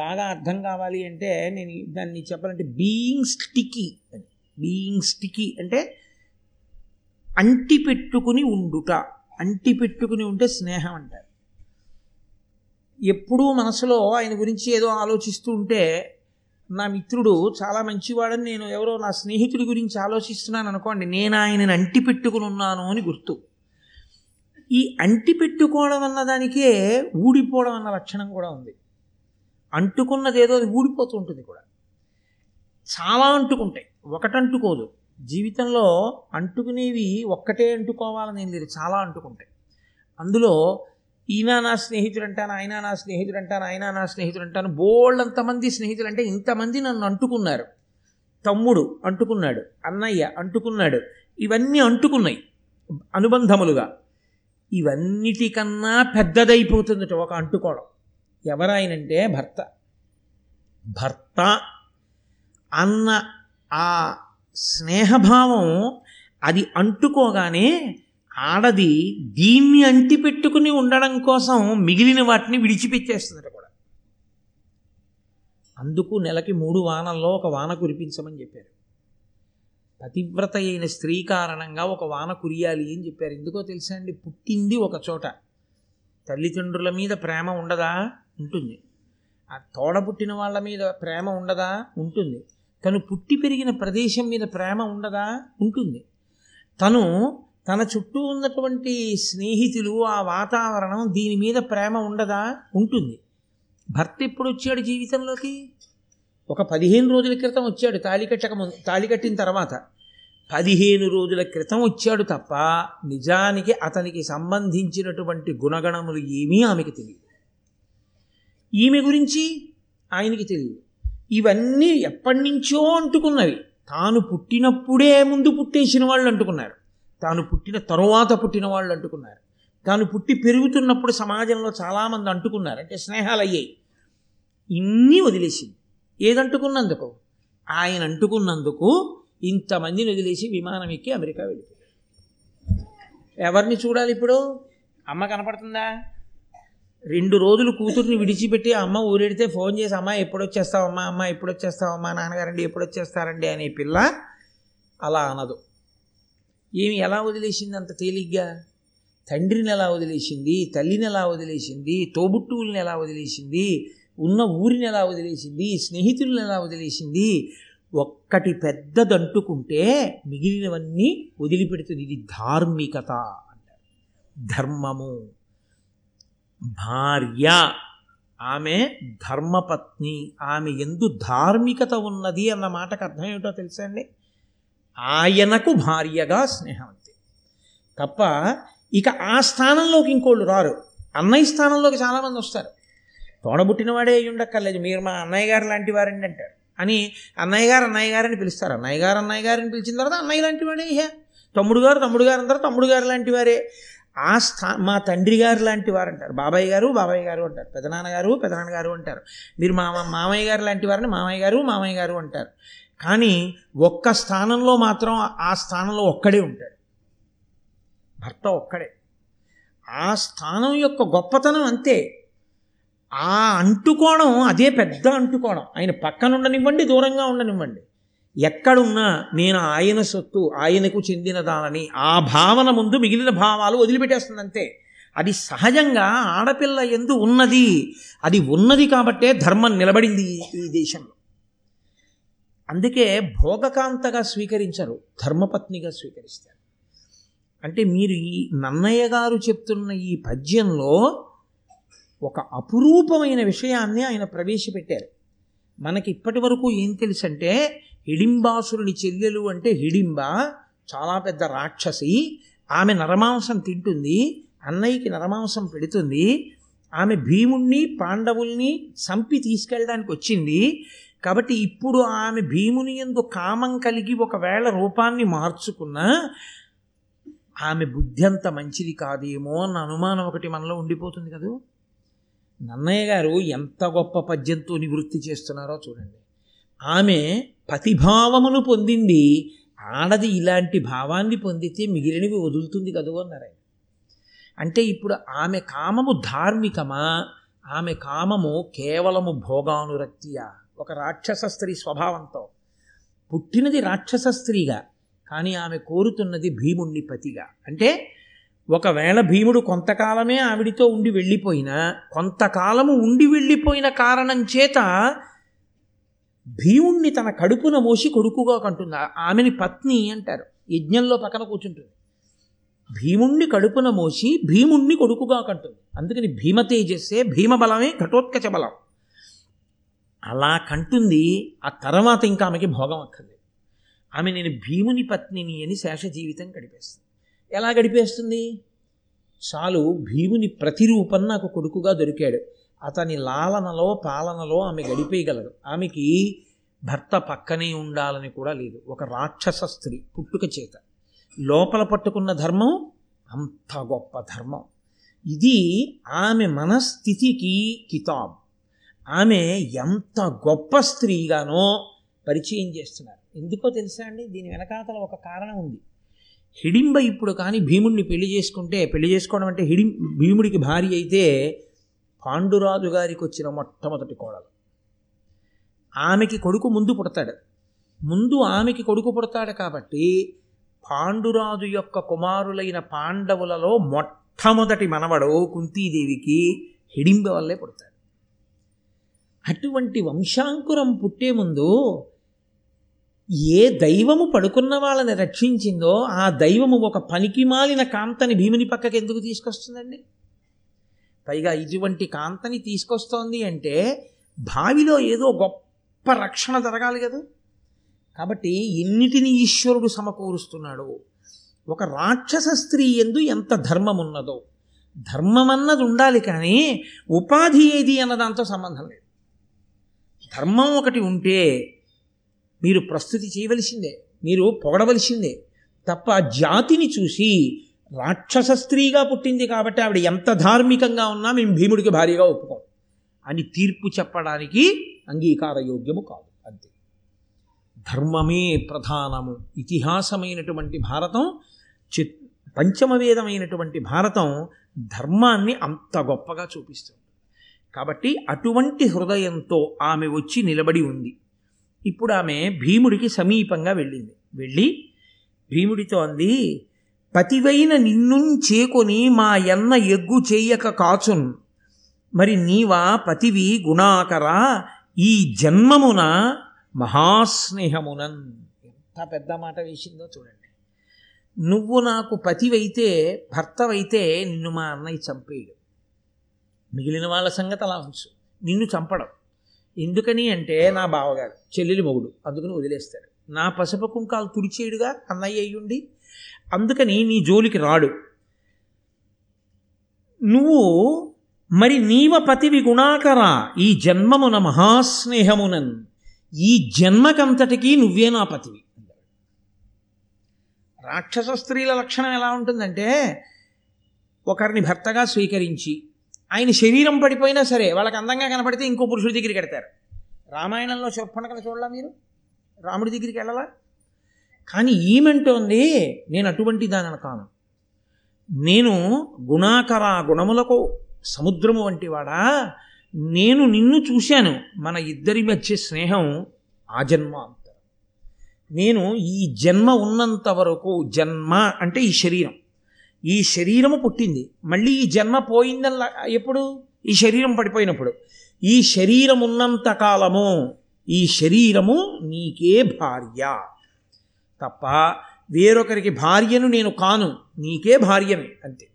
బాగా అర్థం కావాలి అంటే నేను దాన్ని చెప్పాలంటే బీయింగ్ స్టికీ అని. బీయింగ్ స్టికీ అంటే అంటి పెట్టుకుని ఉండుట. అంటి పెట్టుకుని ఉంటే స్నేహం అంటారు. ఎప్పుడూ మనసులో ఆయన గురించి ఏదో ఆలోచిస్తూ ఉంటే, నా మిత్రుడు చాలా మంచివాడని నేను ఎవరో నా స్నేహితుడి గురించి ఆలోచిస్తున్నాను అనుకోండి, నేను ఆయనను అంటి పెట్టుకుని ఉన్నాను అని గుర్తు. ఈ అంటి పెట్టుకోవడం అన్నదానికే ఊడిపోవడం అన్న లక్షణం కూడా ఉంది. అంటుకున్నది ఏదో అది ఊడిపోతూ ఉంటుంది కూడా. చాలా అంటుకుంటాయి, ఒకటి అంటుకోదు. జీవితంలో అంటుకునేవి ఒక్కటే అంటుకోవాలని ఏం లేదు, చాలా అంటుకుంటాయి. అందులో ఈయన నా స్నేహితుడు అంటాను, ఆయన నా స్నేహితుడు అంటాను, ఆయన నా స్నేహితుడు అంటాను, బోళ్ళంతమంది స్నేహితులు అంటే ఇంతమంది నన్ను అంటుకున్నారు. తమ్ముడు అంటుకున్నాడు, అన్నయ్య అంటుకున్నాడు, ఇవన్నీ అంటుకున్నాయి అనుబంధములుగా. ఇవన్నిటికన్నా పెద్దదైపోతుందట ఒక అంటుకోవడం. ఎవరాయనంటే భర్త. భర్త అన్న ఆ స్నేహభావం అది అంటుకోగానే ఆడది దీన్ని అంటి పెట్టుకుని ఉండడం కోసం మిగిలిన వాటిని విడిచిపెట్టేస్తుందట కూడా. అందుకు నెలకి మూడు వానల్లో ఒక వాన కురిపించమని చెప్పారు. పతివ్రత అయిన స్త్రీ కారణంగా ఒక వాన కురియాలి అని చెప్పారు. ఎందుకో తెలుసా అండి? పుట్టింది ఒక చోట, తల్లిదండ్రుల మీద ప్రేమ ఉండదా? ఉంటుంది. ఆ తోడ పుట్టిన వాళ్ళ మీద ప్రేమ ఉండదా? ఉంటుంది. తను పుట్టి పెరిగిన ప్రదేశం మీద ప్రేమ ఉండదా? ఉంటుంది. తను తన చుట్టూ ఉన్నటువంటి స్నేహితులు, ఆ వాతావరణం, దీని మీద ప్రేమ ఉండదా? ఉంటుంది. భర్త ఎప్పుడు వచ్చాడు జీవితంలోకి? ఒక పదిహేను రోజుల క్రితం వచ్చాడు, తాళి కట్టక ముందు, తాళి కట్టిన తర్వాత పదిహేను రోజుల క్రితం వచ్చాడు తప్ప నిజానికి అతనికి సంబంధించినటువంటి గుణగణములు ఏమీ ఆమెకి తెలియదు, ఈమె గురించి ఆయనకి తెలియదు. ఇవన్నీ ఎప్పటి నుంచో అంటుకున్నవి. తాను పుట్టినప్పుడే ముందు పుట్టేసిన వాళ్ళు అంటుకున్నారు, తాను పుట్టిన తరువాత పుట్టిన వాళ్ళు అంటుకున్నారు, తాను పుట్టి పెరుగుతున్నప్పుడు సమాజంలో చాలామంది అంటుకున్నారు. అంటే స్నేహాలు అయ్యాయి. ఇన్ని వదిలేసింది. ఏదంటుకున్నందుకు? ఆయన అంటుకున్నందుకు ఇంతమందిని వదిలేసి విమానం ఎక్కి అమెరికా వెళ్ళిపోయింది. ఎవరిని చూడాలి ఇప్పుడు? అమ్మ కనపడుతుందా? రెండు రోజులు కూతుర్ని విడిచిపెట్టి అమ్మ ఊరెడితే ఫోన్ చేసి అమ్మ ఎప్పుడొచ్చేస్తావమ్మా, అమ్మ ఎప్పుడొచ్చేస్తావమ్మా, నాన్నగారండి ఎప్పుడొచ్చేస్తారండి అనే పిల్ల అలా అనదు. ఏమి ఎలా వదిలేసింది అంత తేలిగ్గా? తండ్రిని ఎలా వదిలేసింది, తల్లిని ఎలా వదిలేసింది, తోబుట్టువుల్ని ఎలా వదిలేసింది, ఉన్న ఊరిని ఎలా వదిలేసింది, స్నేహితులను ఎలా వదిలేసింది. ఒక్కటి పెద్దదంటుకుంటే మిగిలినవన్నీ వదిలిపెడుతుంది. ఇది ధార్మికత అంటారు, ధర్మము. భార్య ఆమె ధర్మపత్ని, ఆమె ఎందు ధార్మికత ఉన్నది అన్న మాటకు అర్థం ఏమిటో తెలుసా అండి? ఆయనకు భార్యగా స్నేహం అంతే తప్ప ఇక ఆ స్థానంలోకి ఇంకోళ్ళు రారు. అన్నయ్య స్థానంలోకి చాలామంది వస్తారు. తోడబుట్టినవాడే అయ్యి ఉండక్కర్లేదు, మీరు మా అన్నయ్య గారు లాంటి వారండి అంటారు అని అన్నయ్య గారు అన్నయ్య గారిని పిలుస్తారు. అన్నయ్య గారు అన్నయ్య గారిని పిలిచిన తర్వాత అన్నయ్య లాంటి వాడే, తమ్ముడు గారు తమ్ముడు గారు అందరూ తమ్ముడు గారు లాంటి వారే. ఆ స్థా మా తండ్రి గారు లాంటి వారు అంటారు, బాబాయ్ గారు బాబాయ్ గారు అంటారు, పెదనాన్నగారు పెదనాన్నగారు అంటారు, మీరు మామ మామయ్య గారు లాంటి వారిని మామయ్య గారు మామయ్య గారు అంటారు. కానీ ఒక్క స్థానంలో మాత్రం ఆ స్థానంలో ఒక్కడే ఉంటాడు, భర్త ఒక్కడే. ఆ స్థానం యొక్క గొప్పతనం అంతే. ఆ అంటుకోణం అదే పెద్ద అంటుకోణం. ఆయన పక్కన ఉండనివ్వండి, దూరంగా ఉండనివ్వండి, ఎక్కడున్నా నేను ఆయన సొత్తు, ఆయనకు చెందినదానని ఆ భావన ముందు మిగిలిన భావాలు వదిలిపెట్టేస్తుంది అంతే. అది సహజంగా ఆడపిల్ల యందు ఉన్నది. అది ఉన్నది కాబట్టే ధర్మం నిలబడింది ఈ దేశంలో. అందుకే భోగకాంతగా స్వీకరించరు, ధర్మపత్నిగా స్వీకరిస్తారు. అంటే మీరు ఈ నన్నయ్య గారు చెప్తున్న ఈ పద్యంలో ఒక అపురూపమైన విషయాన్ని ఆయన ప్రవేశపెట్టారు. మనకి ఇప్పటి వరకు ఏం తెలుసంటే, హిడింబాసురుని చెల్లెలు అంటే హిడింబ చాలా పెద్ద రాక్షసి, ఆమె నరమాంసం తింటుంది, అన్నయ్యకి నరమాంసం పెడుతుంది, ఆమె భీముణ్ణి పాండవుల్ని చంపి తీసుకెళ్ళడానికి వచ్చింది. కాబట్టి ఇప్పుడు ఆమె భీముని యందు కామం కలిగి ఒకవేళ రూపాన్ని మార్చుకున్నా ఆమె బుద్ధి అంత మంచిది కాదేమో అన్న అనుమానం ఒకటి మనలో ఉండిపోతుంది కదా. నన్నయ్య గారు ఎంత గొప్ప పద్యంతో నివృత్తి చేస్తున్నారో చూడండి. ఆమె పతిభావమును పొందింది, ఆడది ఇలాంటి భావాన్ని పొందితే మిగిలినవి వదులుతుంది కదూ అన్నారు ఆయన. అంటే ఇప్పుడు ఆమె కామము ధార్మికమా, ఆమె కామము కేవలము భోగానురక్తియా? ఒక రాక్షస స్త్రీ స్వభావంతో పుట్టినది రాక్షస స్త్రీగా, కానీ ఆమె కోరుతున్నది భీముణ్ణి పతిగా. అంటే ఒకవేళ భీముడు కొంతకాలమే ఆవిడితో ఉండి వెళ్ళిపోయినా, కొంతకాలము ఉండి వెళ్ళిపోయిన కారణం చేత భీముణ్ణి తన కడుపున మోసి కొడుకుగా కంటుంది. ఆమెని పత్ని అంటారు, యజ్ఞంలో పక్కన కూర్చుంటుంది. భీముణ్ణి కడుపున మోసి భీముణ్ణి కొడుకుగా కంటుంది. అందుకని భీమతేజస్సే, భీమబలమే ఘటోత్కచ బలం. అలా కంటుంది. ఆ తర్వాత ఇంకా ఆమెకి భోగం అక్కర్లేదు. ఆమె నేను భీముని పత్నిని అని శేష జీవితం గడిపేస్తుంది. ఎలా గడిపేస్తుంది? చాలు, భీముని ప్రతిరూపం నాకు కొడుకుగా దొరికాడు, అతని లాలనలో పాలనలో ఆమె గడిపేయగలదు. ఆమెకి భర్త పక్కనే ఉండాలని కూడా లేదు. ఒక రాక్షస స్త్రీ పుట్టుక చేత లోపల పట్టుకున్న ధర్మం అంత గొప్ప ధర్మం. ఇది ఆమె మనస్థితికి కితాబ్. ఆమె ఎంత గొప్ప స్త్రీగానో పరిచయం చేస్తున్నారు. ఎందుకో తెలుసా అండి, దీని వెనకాతల ఒక కారణం ఉంది. హిడింబ ఇప్పుడు కానీ భీముడిని పెళ్లి చేసుకుంటే, పెళ్లి చేసుకోవడం అంటే హిడిం భీముడికి భార్య అయితే పాండురాజు గారికి వచ్చిన మొట్టమొదటి కోడలు. ఆమెకి కొడుకు ముందు పుడతాడు, ముందు ఆమెకి కొడుకు పుడతాడు కాబట్టి పాండురాజు యొక్క కుమారులైన పాండవులలో మొట్టమొదటి మనవడు కుంతీదేవికి హిడింబ వల్లే పుడతాడు. అటువంటి వంశాంకురం పుట్టే ముందు ఏ దైవము పడుకున్న వాళ్ళని రక్షించిందో ఆ దైవము ఒక పనికిమాలిన కాంతని భీముని పక్కకి ఎందుకు తీసుకొస్తుందండి? పైగా ఇటువంటి కాంతని తీసుకొస్తోంది అంటే భావిలో ఏదో గొప్ప రక్షణ జరగాలి కదా. కాబట్టి ఎన్నిటిని ఈశ్వరుడు సమకూరుస్తున్నాడు. ఒక రాక్షస స్త్రీ యందు ఎంత ధర్మం ఉన్నదో, ధర్మం అన్నది ఉండాలి కానీ ఉపాధి ఏది అన్న దాంతో సంబంధం లేదు. ధర్మం ఒకటి ఉంటే మీరు ప్రస్తుతి చేయవలసిందే, మీరు పొగడవలసిందే తప్ప జాతిని చూసి రాక్షస స్త్రీగా పుట్టింది కాబట్టి ఆవిడ ఎంత ధార్మికంగా ఉన్నా మేము భీముడికి భారీగా ఒప్పుకోం అని తీర్పు చెప్పడానికి అంగీకార యోగ్యము కాదు. అంతే, ధర్మమే ప్రధానము. ఇతిహాసమైనటువంటి భారతం, చి పంచమవేదమైనటువంటి భారతం ధర్మాన్ని అంత గొప్పగా చూపిస్తుంది. కాబట్టి అటువంటి హృదయంతో ఆమె వచ్చి నిలబడి ఉంది. ఇప్పుడు ఆమె భీముడికి సమీపంగా వెళ్ళింది. వెళ్ళి భీముడితో అంది, పతివైన నిన్నుం చేకొని మా యన్న ఎగ్గు చేయక కాచున్, మరి నీవా పతివి గుణాకరా ఈ జన్మమున మహాస్నేహమునన్. ఎంత పెద్ద మాట వేసిందో చూడండి. నువ్వు నాకు పతివైతే, భర్తవైతే నిన్ను మా అన్నయ్య చంపేయడు, మిగిలిన వాళ్ళ సంగతి అలా ఉంచు, నిన్ను చంపడం. ఎందుకని అంటే నా బావగారు చెల్లెలి మొగుడు, అందుకని వదిలేస్తాడు. నా పసుపు కుంకాలు తుడిచేయుడుగా అన్నయ్య అయ్యుండి, అందుకని నీ జోలికి రాడు. నువ్వు మరి నీవ పతివి గుణాకరా ఈ జన్మమున మహాస్నేహమునన్, ఈ జన్మకంతటికీ నువ్వే నా పతివి. రాక్షస స్త్రీల లక్షణం ఎలా ఉంటుందంటే, ఒకరిని భర్తగా స్వీకరించి ఆయన శరీరం పడిపోయినా సరే వాళ్ళకి అందంగా కనపడితే ఇంకో పురుషుడి దగ్గరికి వెళ్తారు. రామాయణంలో శూర్పణఖను చూడాలా మీరు? రాముడి దగ్గరికి వెళ్ళాలా? కానీ ఏమంటోంది, నేను అటువంటి దానిని కాను, నేను గుణాకర గుణములకు సముద్రము వంటి వాడా, నేను నిన్ను చూశాను, మన ఇద్దరి మధ్య స్నేహం ఆ జన్మ అంతరం. నేను ఈ జన్మ ఉన్నంత వరకు, జన్మ అంటే ఈ శరీరం, ఈ శరీరము పుట్టింది, మళ్ళీ ఈ జన్మ పోయిందల్లా ఎప్పుడు? ఈ శరీరం పడిపోయినప్పుడు. ఈ శరీరం ఉన్నంత కాలము ఈ శరీరము నీకే భార్య తప్ప వేరొకరికి భార్యను నేను కాను, నీకే భార్యను అంతే.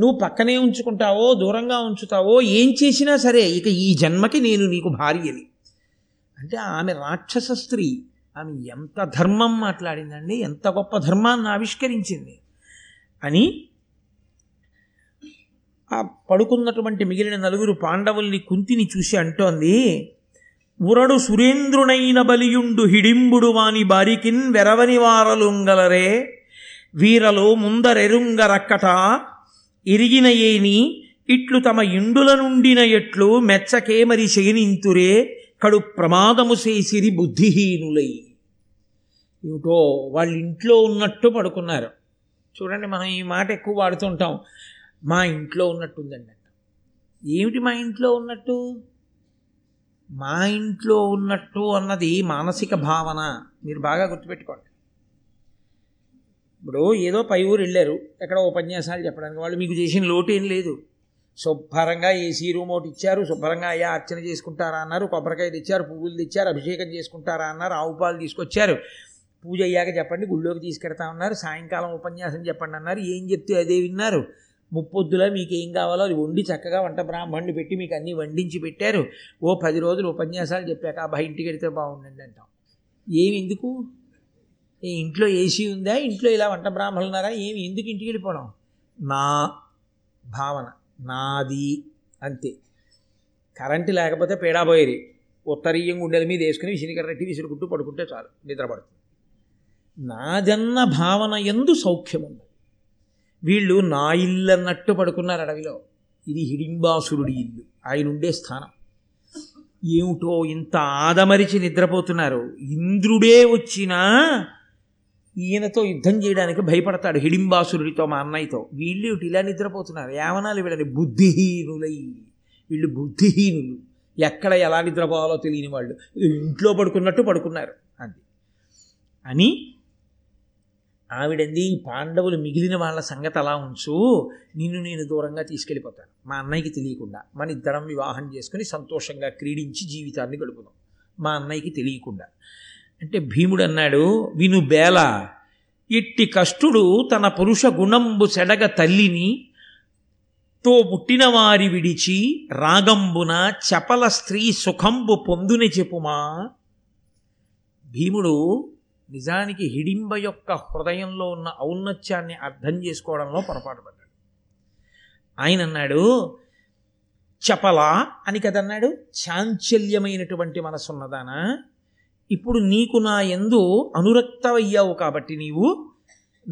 నువ్వు పక్కనే ఉంచుకుంటావో దూరంగా ఉంచుతావో ఏం చేసినా సరే ఇక ఈ జన్మకి నేను నీకు భార్యని. అంటే ఆమె రాక్షస స్త్రీ, ఆమె ఎంత ధర్మం మాట్లాడిందండి, ఎంత గొప్ప ధర్మాన్ని ఆవిష్కరించింది అని ఆ పడుకున్నటువంటి మిగిలిన నలుగురు పాండవుల్ని, కుంతిని చూసి అంటోంది, ఉరడు సురేంద్రునైన బలియుండు హిడింబుడు వాని బారికిన్ వెరవని వారలుంగలరే వీరలో ముందరెరుంగరక్కట ఇరిగిన ఏని ఇట్లు తమ ఇండుల నుండిన ఎట్లు మెచ్చకేమరి శయనింతురే కడు ప్రమాదము చేసిరి బుద్ధిహీనులై. ఏమిటో వాళ్ళ ఇంట్లో ఉన్నట్టు పడుకున్నారు. చూడండి, మనం ఈ మాట ఎక్కువ వాడుతుంటాం, మా ఇంట్లో ఉన్నట్టుందండి. ఏమిటి మా ఇంట్లో ఉన్నట్టు? మా ఇంట్లో ఉన్నట్టు అన్నది మానసిక భావన, మీరు బాగా గుర్తుపెట్టుకోండి. ఇప్పుడు ఏదో పై ఊరు వెళ్ళారు ఎక్కడ ఉపన్యాసాలు చెప్పడానికి, వాళ్ళు మీకు చేసిన లోటు ఏం లేదు, శుభ్రంగా ఏసీ రూమ్ ఒకటి ఇచ్చారు, శుభ్రంగా అయ్యా అర్చన చేసుకుంటారా అన్నారు, కొబ్బరికాయ తెచ్చారు, పువ్వులు తెచ్చారు, అభిషేకం చేసుకుంటారా అన్నారు, ఆవు పాలు తీసుకొచ్చారు, పూజ అయ్యాక చెప్పండి గుళ్ళోకి తీసుకెడతా ఉన్నారు, సాయంకాలం ఉపన్యాసం చెప్పండి అన్నారు, ఏం చెప్తే అదే విన్నారు, ముప్పొద్దులా మీకు ఏం కావాలో అది వండి చక్కగా వంట బ్రాహ్మణ్ణి పెట్టి మీకు అన్నీ వండించి పెట్టారు, ఓ పది రోజులు ఉపన్యాసాలు చెప్పాక అబ్బా ఇంటికి వెడితే బాగుండండి అంటాం. ఏమి ఎందుకు? ఇంట్లో ఏసీ ఉందా, ఇంట్లో ఇలా వంట బ్రాహ్మణులు ఉన్నారా, ఏమి ఎందుకు ఇంటికి వెళ్ళిపోవడం? నా భావన, నాది అంతే. కరెంటు లేకపోతే పేడాబోయేది, ఉత్తరీయం గుండెల మీద వేసుకుని విసిరికర్ర రెట్టి విసిరుకుంటూ పడుకుంటే చాలు నిద్రపడుతుంది. నాదన్న భావన ఎందు సౌఖ్యం ఉన్నది. వీళ్ళు నా ఇల్లు అన్నట్టు పడుకున్నారు అడవిలో. ఇది హిడింబాసురుడి ఇల్లు, ఆయన ఉండే స్థానం. ఏమిటో ఇంత ఆదమరిచి నిద్రపోతున్నారు. ఇంద్రుడే వచ్చినా ఈయనతో యుద్ధం చేయడానికి భయపడతాడు హిడింబాసురుడితో, మా అన్నయ్యతో. వీళ్ళు ఇలా నిద్రపోతున్నారు. ఏమనాలి వీళ్ళని? బుద్ధిహీనులై. వీళ్ళు బుద్ధిహీనులు, ఎక్కడ ఎలా నిద్రపోవాలో తెలియని వాళ్ళు, ఇంట్లో పడుకున్నట్టు పడుకున్నారు అంది అని ఆవిడంది. పాండవులు మిగిలిన వాళ్ళ సంగతి అలా ఉంచు, నిన్ను నేను దూరంగా తీసుకెళ్ళిపోతాను, మా అన్నయ్యకి తెలియకుండా మన ఇద్దరం వివాహం చేసుకుని సంతోషంగా క్రీడించి జీవితాన్ని గడుపుదాం, మా అన్నయ్యకి తెలియకుండా. అంటే భీముడు అన్నాడు, విను బేల, ఇట్టి కష్టుడు తన పురుష గుణంబు సెడగ తల్లిని తో పుట్టినవారి విడిచి రాగంబున చపల స్త్రీ సుఖంబు పొందుని చెప్పుమా. భీముడు నిజానికి హిడింబ యొక్క హృదయంలో ఉన్న ఔన్నత్యాన్ని అర్థం చేసుకోవడంలో పొరపాటు పడ్డాడు. ఆయన అన్నాడు చపల అని కదన్నాడు, చాంచల్యమైనటువంటి మనసున్నదానా, ఇప్పుడు నీకు నా యందు అనురక్తమయ్యావు కాబట్టి నీవు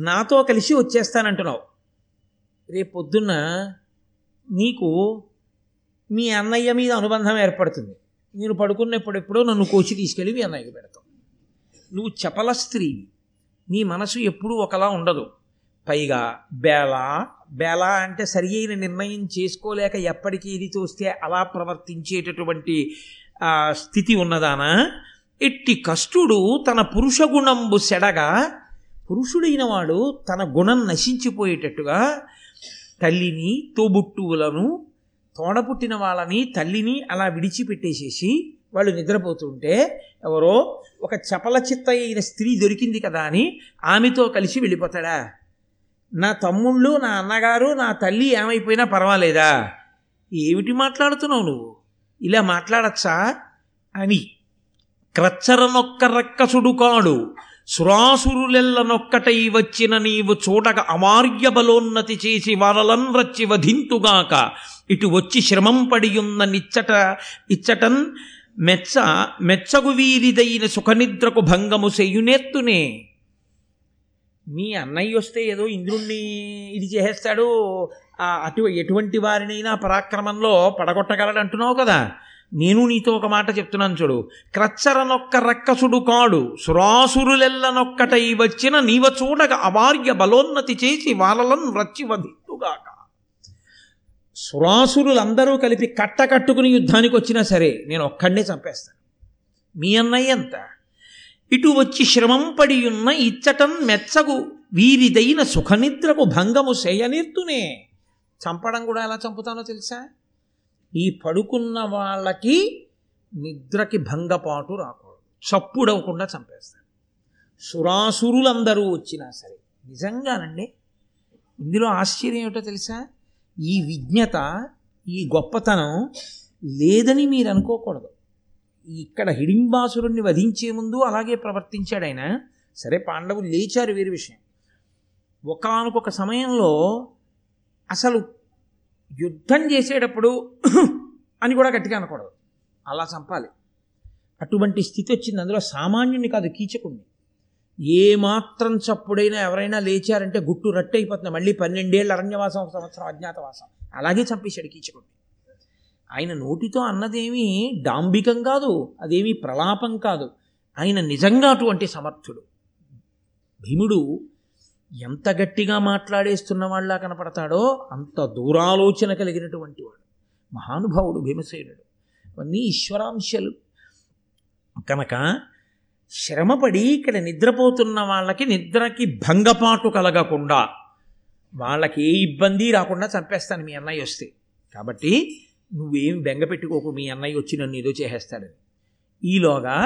నాతో కలిసి వచ్చేస్తానంటున్నావు. రేపొద్దున్న నీకు మీ అన్నయ్య మీద అనుబంధం ఏర్పడుతుంది, నేను పడుకున్నప్పుడెప్పుడో నన్ను కోచి తీసుకెళ్ళి మీ అన్నయ్యకి పెడతావు. నువ్వు చపల స్త్రీ, నీ మనసు ఎప్పుడూ ఒకలా ఉండదు. పైగా బేళ, బేళ అంటే సరి అయిన నిర్ణయం చేసుకోలేక ఎప్పటికీ ఇది చూస్తే అలా ప్రవర్తించేటటువంటి స్థితి ఉన్నదానా. ఎట్టి కష్టుడు తన పురుష గుణంబు సెడగా, పురుషుడైన వాడు తన గుణం నశించిపోయేటట్టుగా తల్లిని తోబుట్టువులను తోడపుట్టిన వాళ్ళని తల్లిని అలా విడిచిపెట్టేసేసి వాళ్ళు నిద్రపోతుంటే ఎవరో ఒక చపల చిత్త అయిన స్త్రీ దొరికింది కదా అని ఆమెతో కలిసి వెళ్ళిపోతాడా? నా తమ్ముళ్ళు, నా అన్నగారు, నా తల్లి ఏమైపోయినా పర్వాలేదా? ఏమిటి మాట్లాడుతున్నావు నువ్వు, ఇలా మాట్లాడచ్చా అని క్రచ్చరనొక్క రక్కసుడు కాడు సురాసురులెల్లనొక్కటై వచ్చిన నీవు చూడక అమార్య బలోన్నతి చేసి వారలన్ రచ్చి వధింతుగాక. ఇటు వచ్చి శ్రమం పడియున్న నిచ్చట ఇచ్చటన్ మెచ్చ మెచ్చగు వీరిదైన సుఖనిద్రకు భంగము చేయునేత్తునే. మీ అన్నయ్య వస్తే ఏదో ఇంద్రుణ్ణి ఇది చేసేస్తాడు, అటు ఎటువంటి వారినైనా పరాక్రమంలో పడగొట్టగలడంటున్నావు కదా, నేను నీతో ఒక మాట చెప్తున్నాను చూడు. క్రచ్చరనొక్క రక్కసుడు కాడు సురాసురులెల్లనొక్కటై వచ్చిన నీవ చూడగా అవార్య బలోన్నతి చేసి వాళ్ళలను రచ్చి వధింతుగాక. సురాసురులందరూ కలిపి కట్టకట్టుకుని యుద్ధానికి వచ్చినా సరే నేను ఒక్కడే చంపేస్తాను, మీ అన్నయ్య అంత. ఇటు వచ్చి శ్రమం పడి ఉన్న ఇచ్చటం మెచ్చగు వీరిదైన సుఖనిద్రకు భంగము చేయనిర్తునే. చంపడం కూడా ఎలా చంపుతానో తెలుసా, ఈ పడుకున్న వాళ్ళకి నిద్రకి భంగపాటు రాకూడదు, చప్పుడవకుండా చంపేస్తాను సురాసురులందరూ వచ్చినా సరే. నిజంగానండి, ఇందులో ఆశ్చర్యం ఏమిటో తెలుసా, ఈ విజ్ఞత, ఈ గొప్పతనం లేదని మీరు అనుకోకూడదు. ఇక్కడ హిడింబాసురుణ్ణి వధించే ముందు అలాగే ప్రవర్తించాడు ఆయన. సరే పాండవులు లేచారు, వేరే విషయం. ఒకానొక సమయంలో అసలు యుద్ధం చేసేటప్పుడు అని కూడా గట్టిగా అనకూడదు, అలా చంపాలి. అటువంటి స్థితి వచ్చింది. అందులో సామాన్యుని కాదు, కీచకుణ్ణి. ఏమాత్రం చప్పుడైనా ఎవరైనా లేచారంటే గుట్టు రట్టు అయిపోతుంది. మళ్ళీ పన్నెండేళ్ళు అరణ్యవాసం, ఒక సంవత్సరం అజ్ఞాతవాసం. అలాగే చంపేశాడు కీచకుణ్ణి. ఆయన నోటితో అన్నదేమీ డాంబికం కాదు, అదేమీ ప్రలాపం కాదు. ఆయన నిజంగా అటువంటి సమర్థుడు. భీముడు ఎంత గట్టిగా మాట్లాడేస్తున్న వాళ్ళ కనపడతాడో అంత దూరాలోచన కలిగినటువంటి వాడు మహానుభావుడు భీమసేనుడు. అవన్నీ ఈశ్వరాంశలు కనుక శ్రమపడి ఇక్కడ నిద్రపోతున్న వాళ్ళకి నిద్రకి భంగపాటు కలగకుండా, వాళ్ళకి ఏ ఇబ్బంది రాకుండా చంపేస్తాను మీ అన్నయ్య వస్తే, కాబట్టి నువ్వేం బెంగ పెట్టుకోకు, మీ అన్నయ్య వచ్చి నన్ను ఏదో చేసేస్తాడని. ఈలోగా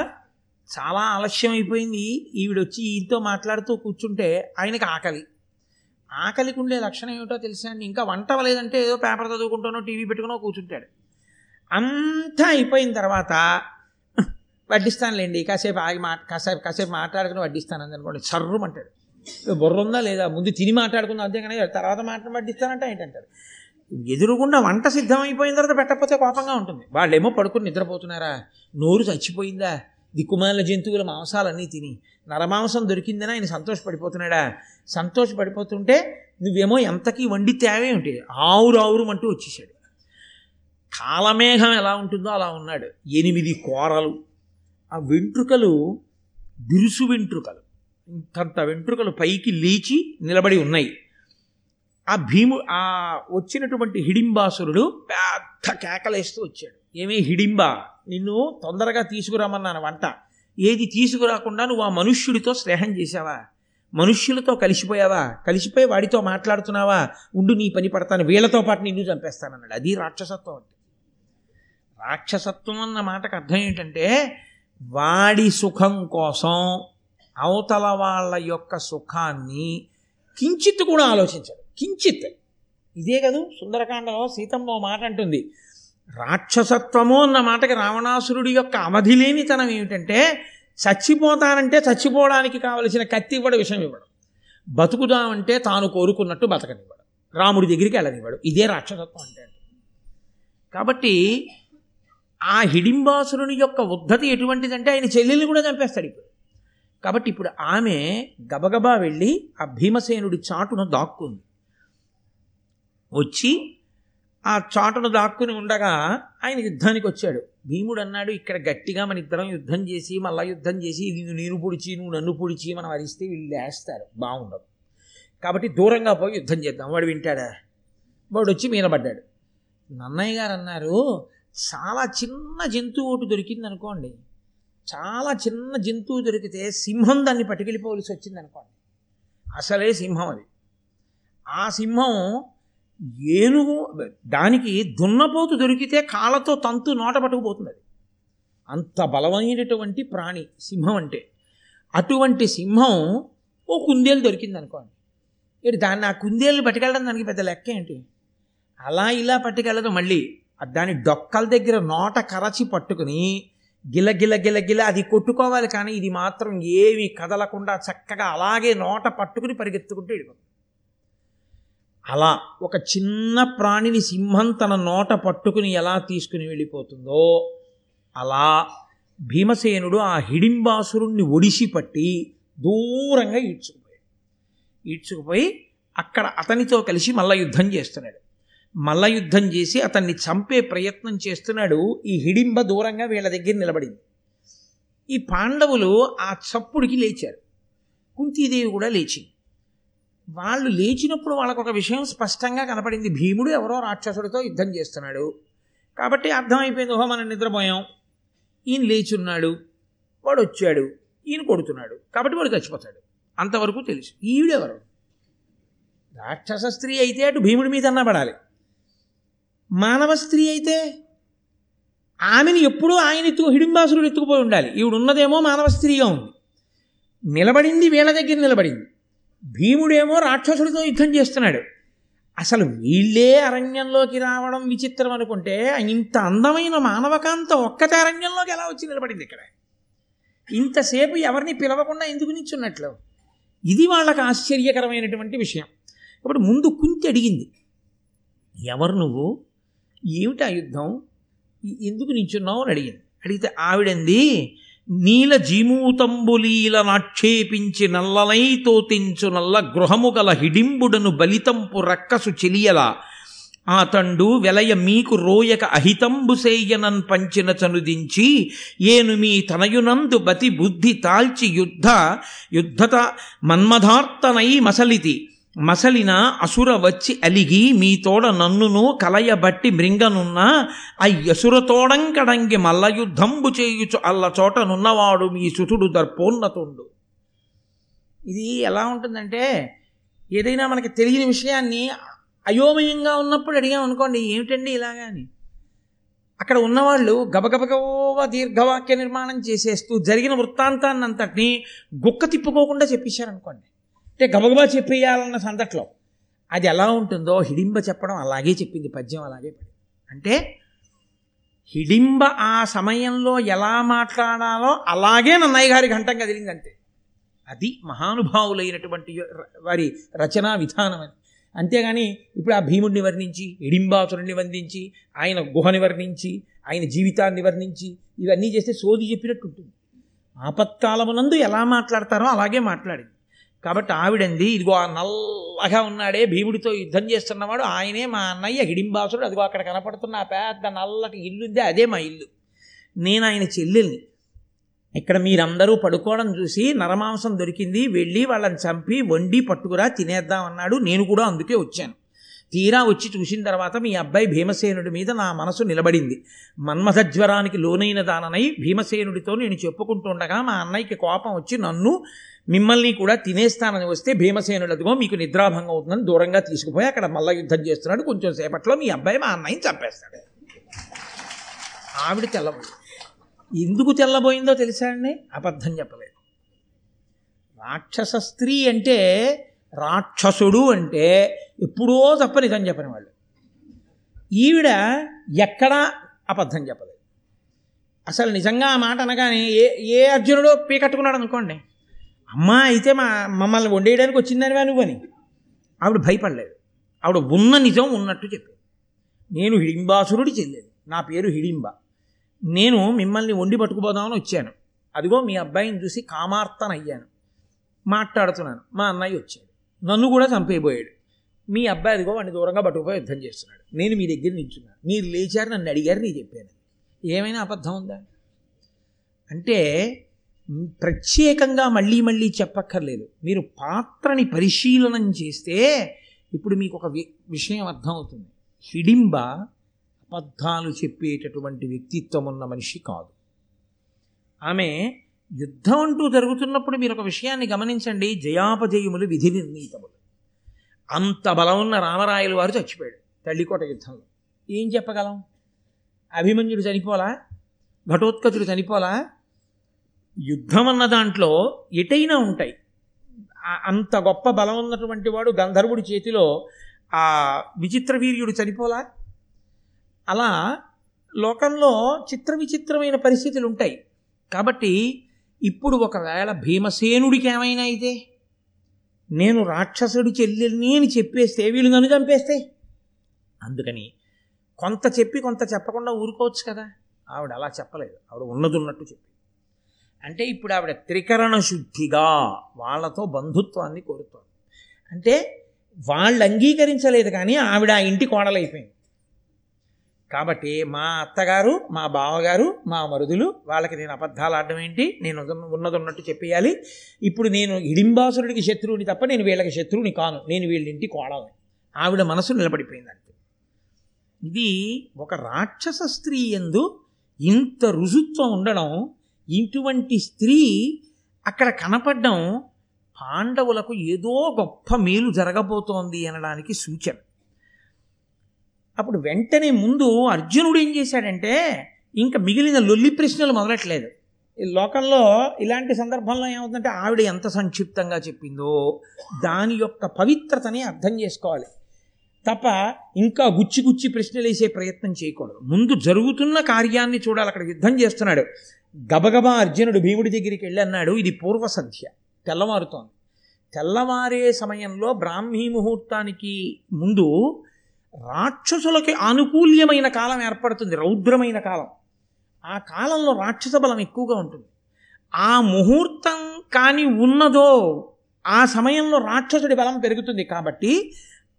చాలా ఆలస్యం అయిపోయింది. ఈవిడొచ్చి ఈతో మాట్లాడుతూ కూర్చుంటే ఆయనకి ఆకలి. ఆకలికి ఉండే లక్షణం ఏమిటో తెలుసా అండి, ఇంకా వంట అవ్వలేదంటే ఏదో పేపర్ చదువుకుంటానో టీవీ పెట్టుకునో కూర్చుంటాడు. అంతా అయిపోయిన తర్వాత వడ్డిస్తానులేండి, కాసేపు ఆగి మా కాసేపు కాసేపు మాట్లాడుకుని వడ్డిస్తాను అందనుకోండి, సర్రం అంటాడు. బుర్ర ఉందా లేదా, ముందు తిని మాట్లాడుకుందాం, అంతేగానే తర్వాత మాట్లాడి వడ్డిస్తానంటే ఏంటంటాడు. ఎదురుగుండా వంట సిద్ధమైపోయిన తర్వాత పెట్టకపోతే కోపంగా ఉంటుంది. వాళ్ళేమో పడుకుని నిద్రపోతున్నారా, నోరు చచ్చిపోయిందా, దిక్కుమాల జంతువుల మాంసాలన్నీ తిని నరమాంసం దొరికిందని ఆయన సంతోషపడిపోతున్నాడా? సంతోషపడిపోతుంటే నువ్వేమో ఎంతకీ వండి తేవేమిటి, ఆవురు ఆవురు అంటూ వచ్చేసాడు. కాలమేఘం ఎలా ఉంటుందో అలా ఉన్నాడు. ఎనిమిది కోరలు, ఆ వెంట్రుకలు బిరుసు వెంట్రుకలు, ఇంతంత వెంట్రుకలు పైకి లేచి నిలబడి ఉన్నాయి. ఆ భీము ఆ వచ్చినటువంటి హిడింబాసురుడు పెద్ద కేకలేస్తూ వచ్చాడు. ఏమీ హిడింబా, నిన్ను తొందరగా తీసుకురామన్నాను వంట, ఏది తీసుకురాకుండా నువ్వు ఆ మనుష్యుడితో స్నేహం చేశావా, మనుష్యులతో కలిసిపోయావా, కలిసిపోయి వాడితో మాట్లాడుతున్నావా, ఉండు నీ పని పడతాను, వీళ్ళతో పాటు నిన్ను చంపేస్తానన్నాడు. అది రాక్షసత్వం. అంటే రాక్షసత్వం అన్న మాటకు అర్థం ఏంటంటే వాడి సుఖం కోసం అవతల వాళ్ళ యొక్క సుఖాన్ని కించిత్ కూడా ఆలోచించడు. కించిత్ ఇదే కదా సుందరకాండలో సీతమ్మ మాట అంటుంది. రాక్షసత్వము అన్న మాటకి రావణాసురుడి యొక్క అవధి లేనితనం ఏమిటంటే, చచ్చిపోతానంటే చచ్చిపోవడానికి కావలసిన కత్తి ఇవ్వడు, విషయం ఇవ్వడు, బతుకుదామంటే తాను కోరుకున్నట్టు బతకనివ్వడు, రాముడి దగ్గరికి వెళ్ళనివ్వడు. ఇదే రాక్షసత్వం అంటే. కాబట్టి ఆ హిడింబాసురుని యొక్క ఉద్ధతి ఎటువంటిదంటే ఆయన చెల్లెల్ని కూడా చంపేస్తాడు ఇప్పుడు. కాబట్టి ఇప్పుడు ఆమె గబగబా వెళ్ళి ఆ భీమసేనుడి చాటును దాక్కుంది. వచ్చి ఆ చాటును దాక్కుని ఉండగా ఆయన యుద్ధానికి వచ్చాడు. భీముడు అన్నాడు, ఇక్కడ గట్టిగా మన ఇద్దరం యుద్ధం చేసి మళ్ళా యుద్ధం చేసి ఇది నేను పొడిచి నువ్వు నన్ను పొడిచి మనం అరిస్తే వీళ్ళు లేస్తారు, బాగుండదు. కాబట్టి దూరంగా పోయి యుద్ధం చేద్దాం. వాడు వింటాడా? వాడు వచ్చి మీనబడ్డాడు. నన్నయ్య గారు అన్నారు, చాలా చిన్న జంతువు ఒకటి దొరికింది అనుకోండి, చాలా చిన్న జంతువు దొరికితే సింహం దాన్ని పట్టుకెళ్ళిపోవలసి వచ్చింది అనుకోండి, అసలే సింహం అది, ఆ సింహం ఏనుగు దానికి దున్నపోతు దొరికితే కాళ్ళతో తంతు నోట పట్టుకుపోతుంది, అది అంత బలమైనటువంటి ప్రాణి సింహం అంటే. అటువంటి సింహం ఓ కుందేలు దొరికింది అనుకోండి, ఇటు దాన్ని ఆ కుందేలు పట్టుకెళ్ళడం దానికి పెద్ద లెక్క ఏంటి, అలా ఇలా పట్టుకెళ్ళదు, మళ్ళీ దాని డొక్కల దగ్గర నోట కరచి పట్టుకుని గిల గిల గిల గిల అది కొట్టుకోవాలి, కానీ ఇది మాత్రం ఏవి కదలకుండా చక్కగా అలాగే నోట పట్టుకుని పరిగెత్తుకుంటూ వెళ్ళిపోతుంది. అలా ఒక చిన్న ప్రాణిని సింహం తన నోట పట్టుకుని ఎలా తీసుకుని వెళ్ళిపోతుందో అలా భీమసేనుడు ఆ హిడింబాసురుణ్ణి ఒడిసి పట్టి దూరంగా ఈడ్చుకుపోయాడు. ఈడ్చుకుపోయి అక్కడ అతనితో కలిసి మల్ల యుద్ధం చేస్తున్నాడు. మల్ల యుద్ధం చేసి అతన్ని చంపే ప్రయత్నం చేస్తున్నాడు. ఈ హిడింబ దూరంగా వీళ్ళ దగ్గర నిలబడింది. ఈ పాండవులు ఆ చప్పుడికి లేచారు, కుంతీదేవి కూడా లేచింది. వాళ్ళు లేచినప్పుడు వాళ్ళకు ఒక విషయం స్పష్టంగా కనపడింది, భీముడు ఎవరో రాక్షసుడితో యుద్ధం చేస్తున్నాడు. కాబట్టి అర్థమైపోయింది, ఓహో మనం నిద్రపోయాం, ఈయన లేచున్నాడు, వాడు వచ్చాడు, ఈయన కొడుతున్నాడు, కాబట్టి వాడు చచ్చిపోతాడు, అంతవరకు తెలుసు. ఈవిడెవరు? రాక్షస స్త్రీ అయితే అటు భీముడి మీద అన్నా పడాలి, మానవ స్త్రీ అయితే ఆమెను ఎప్పుడూ ఆయన ఎత్తుకు హిడింబాసురుడు ఎత్తుకుపోయి ఉండాలి. ఈవిడ ఉన్నదేమో మానవ స్త్రీగా ఉంది, నిలబడింది వీళ్ళ దగ్గర నిలబడింది. భీముడేమో రాక్షసుడితో యుద్ధం చేస్తున్నాడు. అసలు వీళ్ళే అరణ్యంలోకి రావడం విచిత్రం అనుకుంటే, ఇంత అందమైన మానవకాంత ఒక్కటే అరణ్యంలోకి ఎలా వచ్చి నిలబడింది ఇక్కడ? ఇంతసేపు ఎవరిని పిలవకుండా ఎందుకు నిల్చున్నట్లు? ఇది వాళ్ళకి ఆశ్చర్యకరమైనటువంటి విషయం. ఇప్పుడు ముందు కుంతి అడిగింది, ఎవరు నువ్వు, ఏమిటి ఆ యుద్ధం, ఎందుకు నిల్చున్నావు అని అడిగింది. అడిగితే ఆవిడంది, నీల జీమూతంబులీల నాక్షేపించి నల్లలై తోతించు నల్ల గృహము గల హిడింబుడను బలితంపు రక్కసు చెలియల ఆతండు వెలయ మీకు రోయక అహితంబు సేయనన్ పంచిన చనుదించి ఏను మీ తనయునందు బతి బుద్ధి తాల్చి యుద్ధ యుద్ధత మన్మధార్తనై మసలితి మసలిన అసుర వచ్చి అలిగి మీతోడ నన్నును కలయబట్టి మృంగనున్న అయ్యసురతోడం కడంగి మల్ల యుద్ధంబు చేయుచు అల్ల చోటనున్నవాడు మీ సుతుడు దర్పోన్నతుండు. ఇది ఎలా ఉంటుందంటే, ఏదైనా మనకి తెలియని విషయాన్ని అయోమయంగా ఉన్నప్పుడు అడిగామనుకోండి, ఏమిటండి ఇలాగా అని, అక్కడ ఉన్నవాళ్ళు గబగబగవ దీర్ఘవాక్య నిర్మాణం చేసేస్తూ జరిగిన వృత్తాంతాన్ని అంతటినీ గుక్క తిప్పుకోకుండా చెప్పేశారనుకోండి, అంటే గబగబా చెప్పేయాలన్న సందట్లో అది ఎలా ఉంటుందో హిడింబ చెప్పడం అలాగే చెప్పింది, పద్యం అలాగే పడింది. అంటే హిడింబ ఆ సమయంలో ఎలా మాట్లాడాలో అలాగే నన్నయ్య గారి ఘంటం కదిలింది అంతే. అది మహానుభావులైనటువంటి వారి రచనా విధానం అని. అంతేగాని ఇప్పుడు ఆ భీముడిని వర్ణించి, హిడింబాసురుణ్ణి వర్ణించి, ఆయన గుహని వర్ణించి, ఆయన జీవితాన్ని వర్ణించి ఇవన్నీ చేస్తే సోది చెప్పినట్టు ఉంటుంది. ఆపత్కాలమునందు ఎలా మాట్లాడతారో అలాగే మాట్లాడింది. కాబట్టి ఆవిడంది, ఇదిగో ఆ నల్లగా ఉన్నాడే భీముడితో యుద్ధం చేస్తున్నవాడు ఆయనే మా అన్నయ్య హిడింబాసుడు, అదిగో అక్కడ కనపడుతున్న ఆ పెద్ద నల్లటి ఇల్లుందే అదే మా ఇల్లు, నేను ఆయన చెల్లెల్ని, ఇక్కడ మీరందరూ పడుకోవడం చూసి నరమాంసం దొరికింది, వెళ్ళి వాళ్ళని చంపి వండి పట్టుకురా తినేద్దాం అన్నాడు, నేను కూడా అందుకే వచ్చాను. తీరా వచ్చి చూసిన తర్వాత మీ అబ్బాయి భీమసేనుడి మీద నా మనసు నిలబడింది, మన్మథ జ్వరానికి లోనైన దాననై భీమసేనుడితో నేను చెప్పుకుంటుండగా మా అన్నయ్యకి కోపం వచ్చి నన్ను మిమ్మల్ని కూడా తినేస్తానని వస్తే భీమసేనులదిగో మీకు నిద్రాభంగం అవుతుందని దూరంగా తీసుకుపోయి అక్కడ మల్ల యుద్ధం చేస్తున్నాడు, కొంచెం సేపట్లో మీ అబ్బాయి మా అన్నయ్యని చంపేస్తాడు. ఆవిడ తెల్లబడి ఎందుకు తెల్లబోయిందో తెలుసా అండి? అబద్ధం చెప్పలేదు. రాక్షస స్త్రీ అంటే, రాక్షసుడు అంటే ఎప్పుడో తప్ప నిజం చెప్పని వాళ్ళు. ఈవిడ ఎక్కడా అబద్ధం చెప్పలేదు. అసలు నిజంగా ఆ మాట అనగానే ఏ ఏ అర్జునుడో పీకట్టుకున్నాడు అనుకోండి, అమ్మ అయితే మా మమ్మల్ని వండేయడానికి వచ్చిందని అనుకొని ఆవిడ భయపడలేదు. ఆవిడ ఉన్న నిజం ఉన్నట్టు చెప్పాడు. నేను హిడింబాసురుడి చెల్లేదు, నా పేరు హిడింబ, నేను మిమ్మల్ని వండి పట్టుకుపోదామని వచ్చాను, అదిగో మీ అబ్బాయిని చూసి కామార్తనయ్యాను, మాట్లాడుతున్నాను, మా అన్నయ్య వచ్చాడు, నన్ను కూడా చంపేయబోయాడు, మీ అబ్బాయి అదిగో వాడిని దూరంగా పట్టుకుపోయి యుద్ధం చేస్తున్నాడు, నేను మీ దగ్గర నిల్చున్నాను, మీరు లేచారు, నన్ను అడిగారు, నేను చెప్పాను. ఏమైనా అబద్ధం ఉందా అంటే ప్రత్యేకంగా మళ్ళీ మళ్ళీ చెప్పక్కర్లేదు. మీరు పాత్రని పరిశీలనం చేస్తే ఇప్పుడు మీకు ఒక విషయం అర్థమవుతుంది. హిడింబ అబద్ధాలు చెప్పేటటువంటి వ్యక్తిత్వం ఉన్న మనిషి కాదు. ఆమె యుద్ధం అంటూ జరుగుతున్నప్పుడు మీరు ఒక విషయాన్ని గమనించండి, జయాపజయములు విధి నిర్ణీతములు. అంత బలం ఉన్న రామరాయలు వారు చచ్చిపోయాడు తల్లికోట యుద్ధంలో. ఏం చెప్పగలం? అభిమన్యుడు చనిపోలా, ఘటోత్కచుడు చనిపోలా. యుద్ధం అన్న దాంట్లో ఎటైనా ఉంటాయి. అంత గొప్ప బలం ఉన్నటువంటి వాడు గంధర్వుడి చేతిలో ఆ విచిత్ర వీర్యుడు చనిపోలా. అలా లోకంలో చిత్ర విచిత్రమైన పరిస్థితులు ఉంటాయి. కాబట్టి ఇప్పుడు ఒకవేళ భీమసేనుడికి ఏమైనా అయితే, నేను రాక్షసుడి చెల్లెల్ని అని చెప్పేస్తే వీళ్ళు నన్ను చంపేస్తే, అందుకని కొంత చెప్పి కొంత చెప్పకుండా ఊరుకోవచ్చు కదా. ఆవిడ అలా చెప్పలేదు, ఆవిడ ఉన్నదున్నట్టు చెప్పి. అంటే ఇప్పుడు ఆవిడ త్రికరణ శుద్ధిగా వాళ్ళతో బంధుత్వాన్ని కోరుతోంది. అంటే వాళ్ళు అంగీకరించలేదు కానీ ఆవిడ ఆ ఇంటి కోడలైపోయింది. కాబట్టి మా అత్తగారు, మా బావగారు, మా మరుదులు, వాళ్ళకి నేను అబద్ధాలు ఆడడం ఏంటి, నేను ఉన్నదన్నట్టు చెప్పేయాలి. ఇప్పుడు నేను హిడింబాసురుడికి శత్రువుని తప్ప నేను వీళ్ళకి శత్రువుని కాను, నేను వీళ్ళ ఇంటి కోడలని ఆవిడ మనసు నిలబడిపోయిందంటే ఇది ఒక రాక్షస స్త్రీ యందు ఇంత రుజుత్వం ఉండడం, ఇటువంటి స్త్రీ అక్కడ కనపడడం పాండవులకు ఏదో గొప్ప మేలు జరగబోతోంది అనడానికి సూచన. అప్పుడు వెంటనే ముందు అర్జునుడు ఏం చేశాడంటే, ఇంకా మిగిలిన లొల్లి ప్రశ్నలు మొదలట్లేదు. లోకంలో ఇలాంటి సందర్భంలో ఏమవుతుందంటే ఆవిడ ఎంత సంక్షిప్తంగా చెప్పిందో దాని యొక్క పవిత్రతని అర్థం చేసుకోవాలి తప్ప ఇంకా గుచ్చి గుచ్చి ప్రశ్నలు వేసే ప్రయత్నం చేయకూడదు. ముందు జరుగుతున్న కార్యాన్ని చూడాలి. అక్కడ యుద్ధం చేస్తున్నాడు. గబగబా అర్జునుడు భీముడి దగ్గరికి వెళ్ళి అన్నాడు, ఇది పూర్వ సంధ్య, తెల్లవారుతోంది. తెల్లవారే సమయంలో బ్రాహ్మీ ముహూర్తానికి ముందు రాక్షసులకి ఆనుకూల్యమైన కాలం ఏర్పడుతుంది, రౌద్రమైన కాలం. ఆ కాలంలో రాక్షస బలం ఎక్కువగా ఉంటుంది. ఆ ముహూర్తం కానీ ఉన్నదో ఆ సమయంలో రాక్షసుడి బలం పెరుగుతుంది. కాబట్టి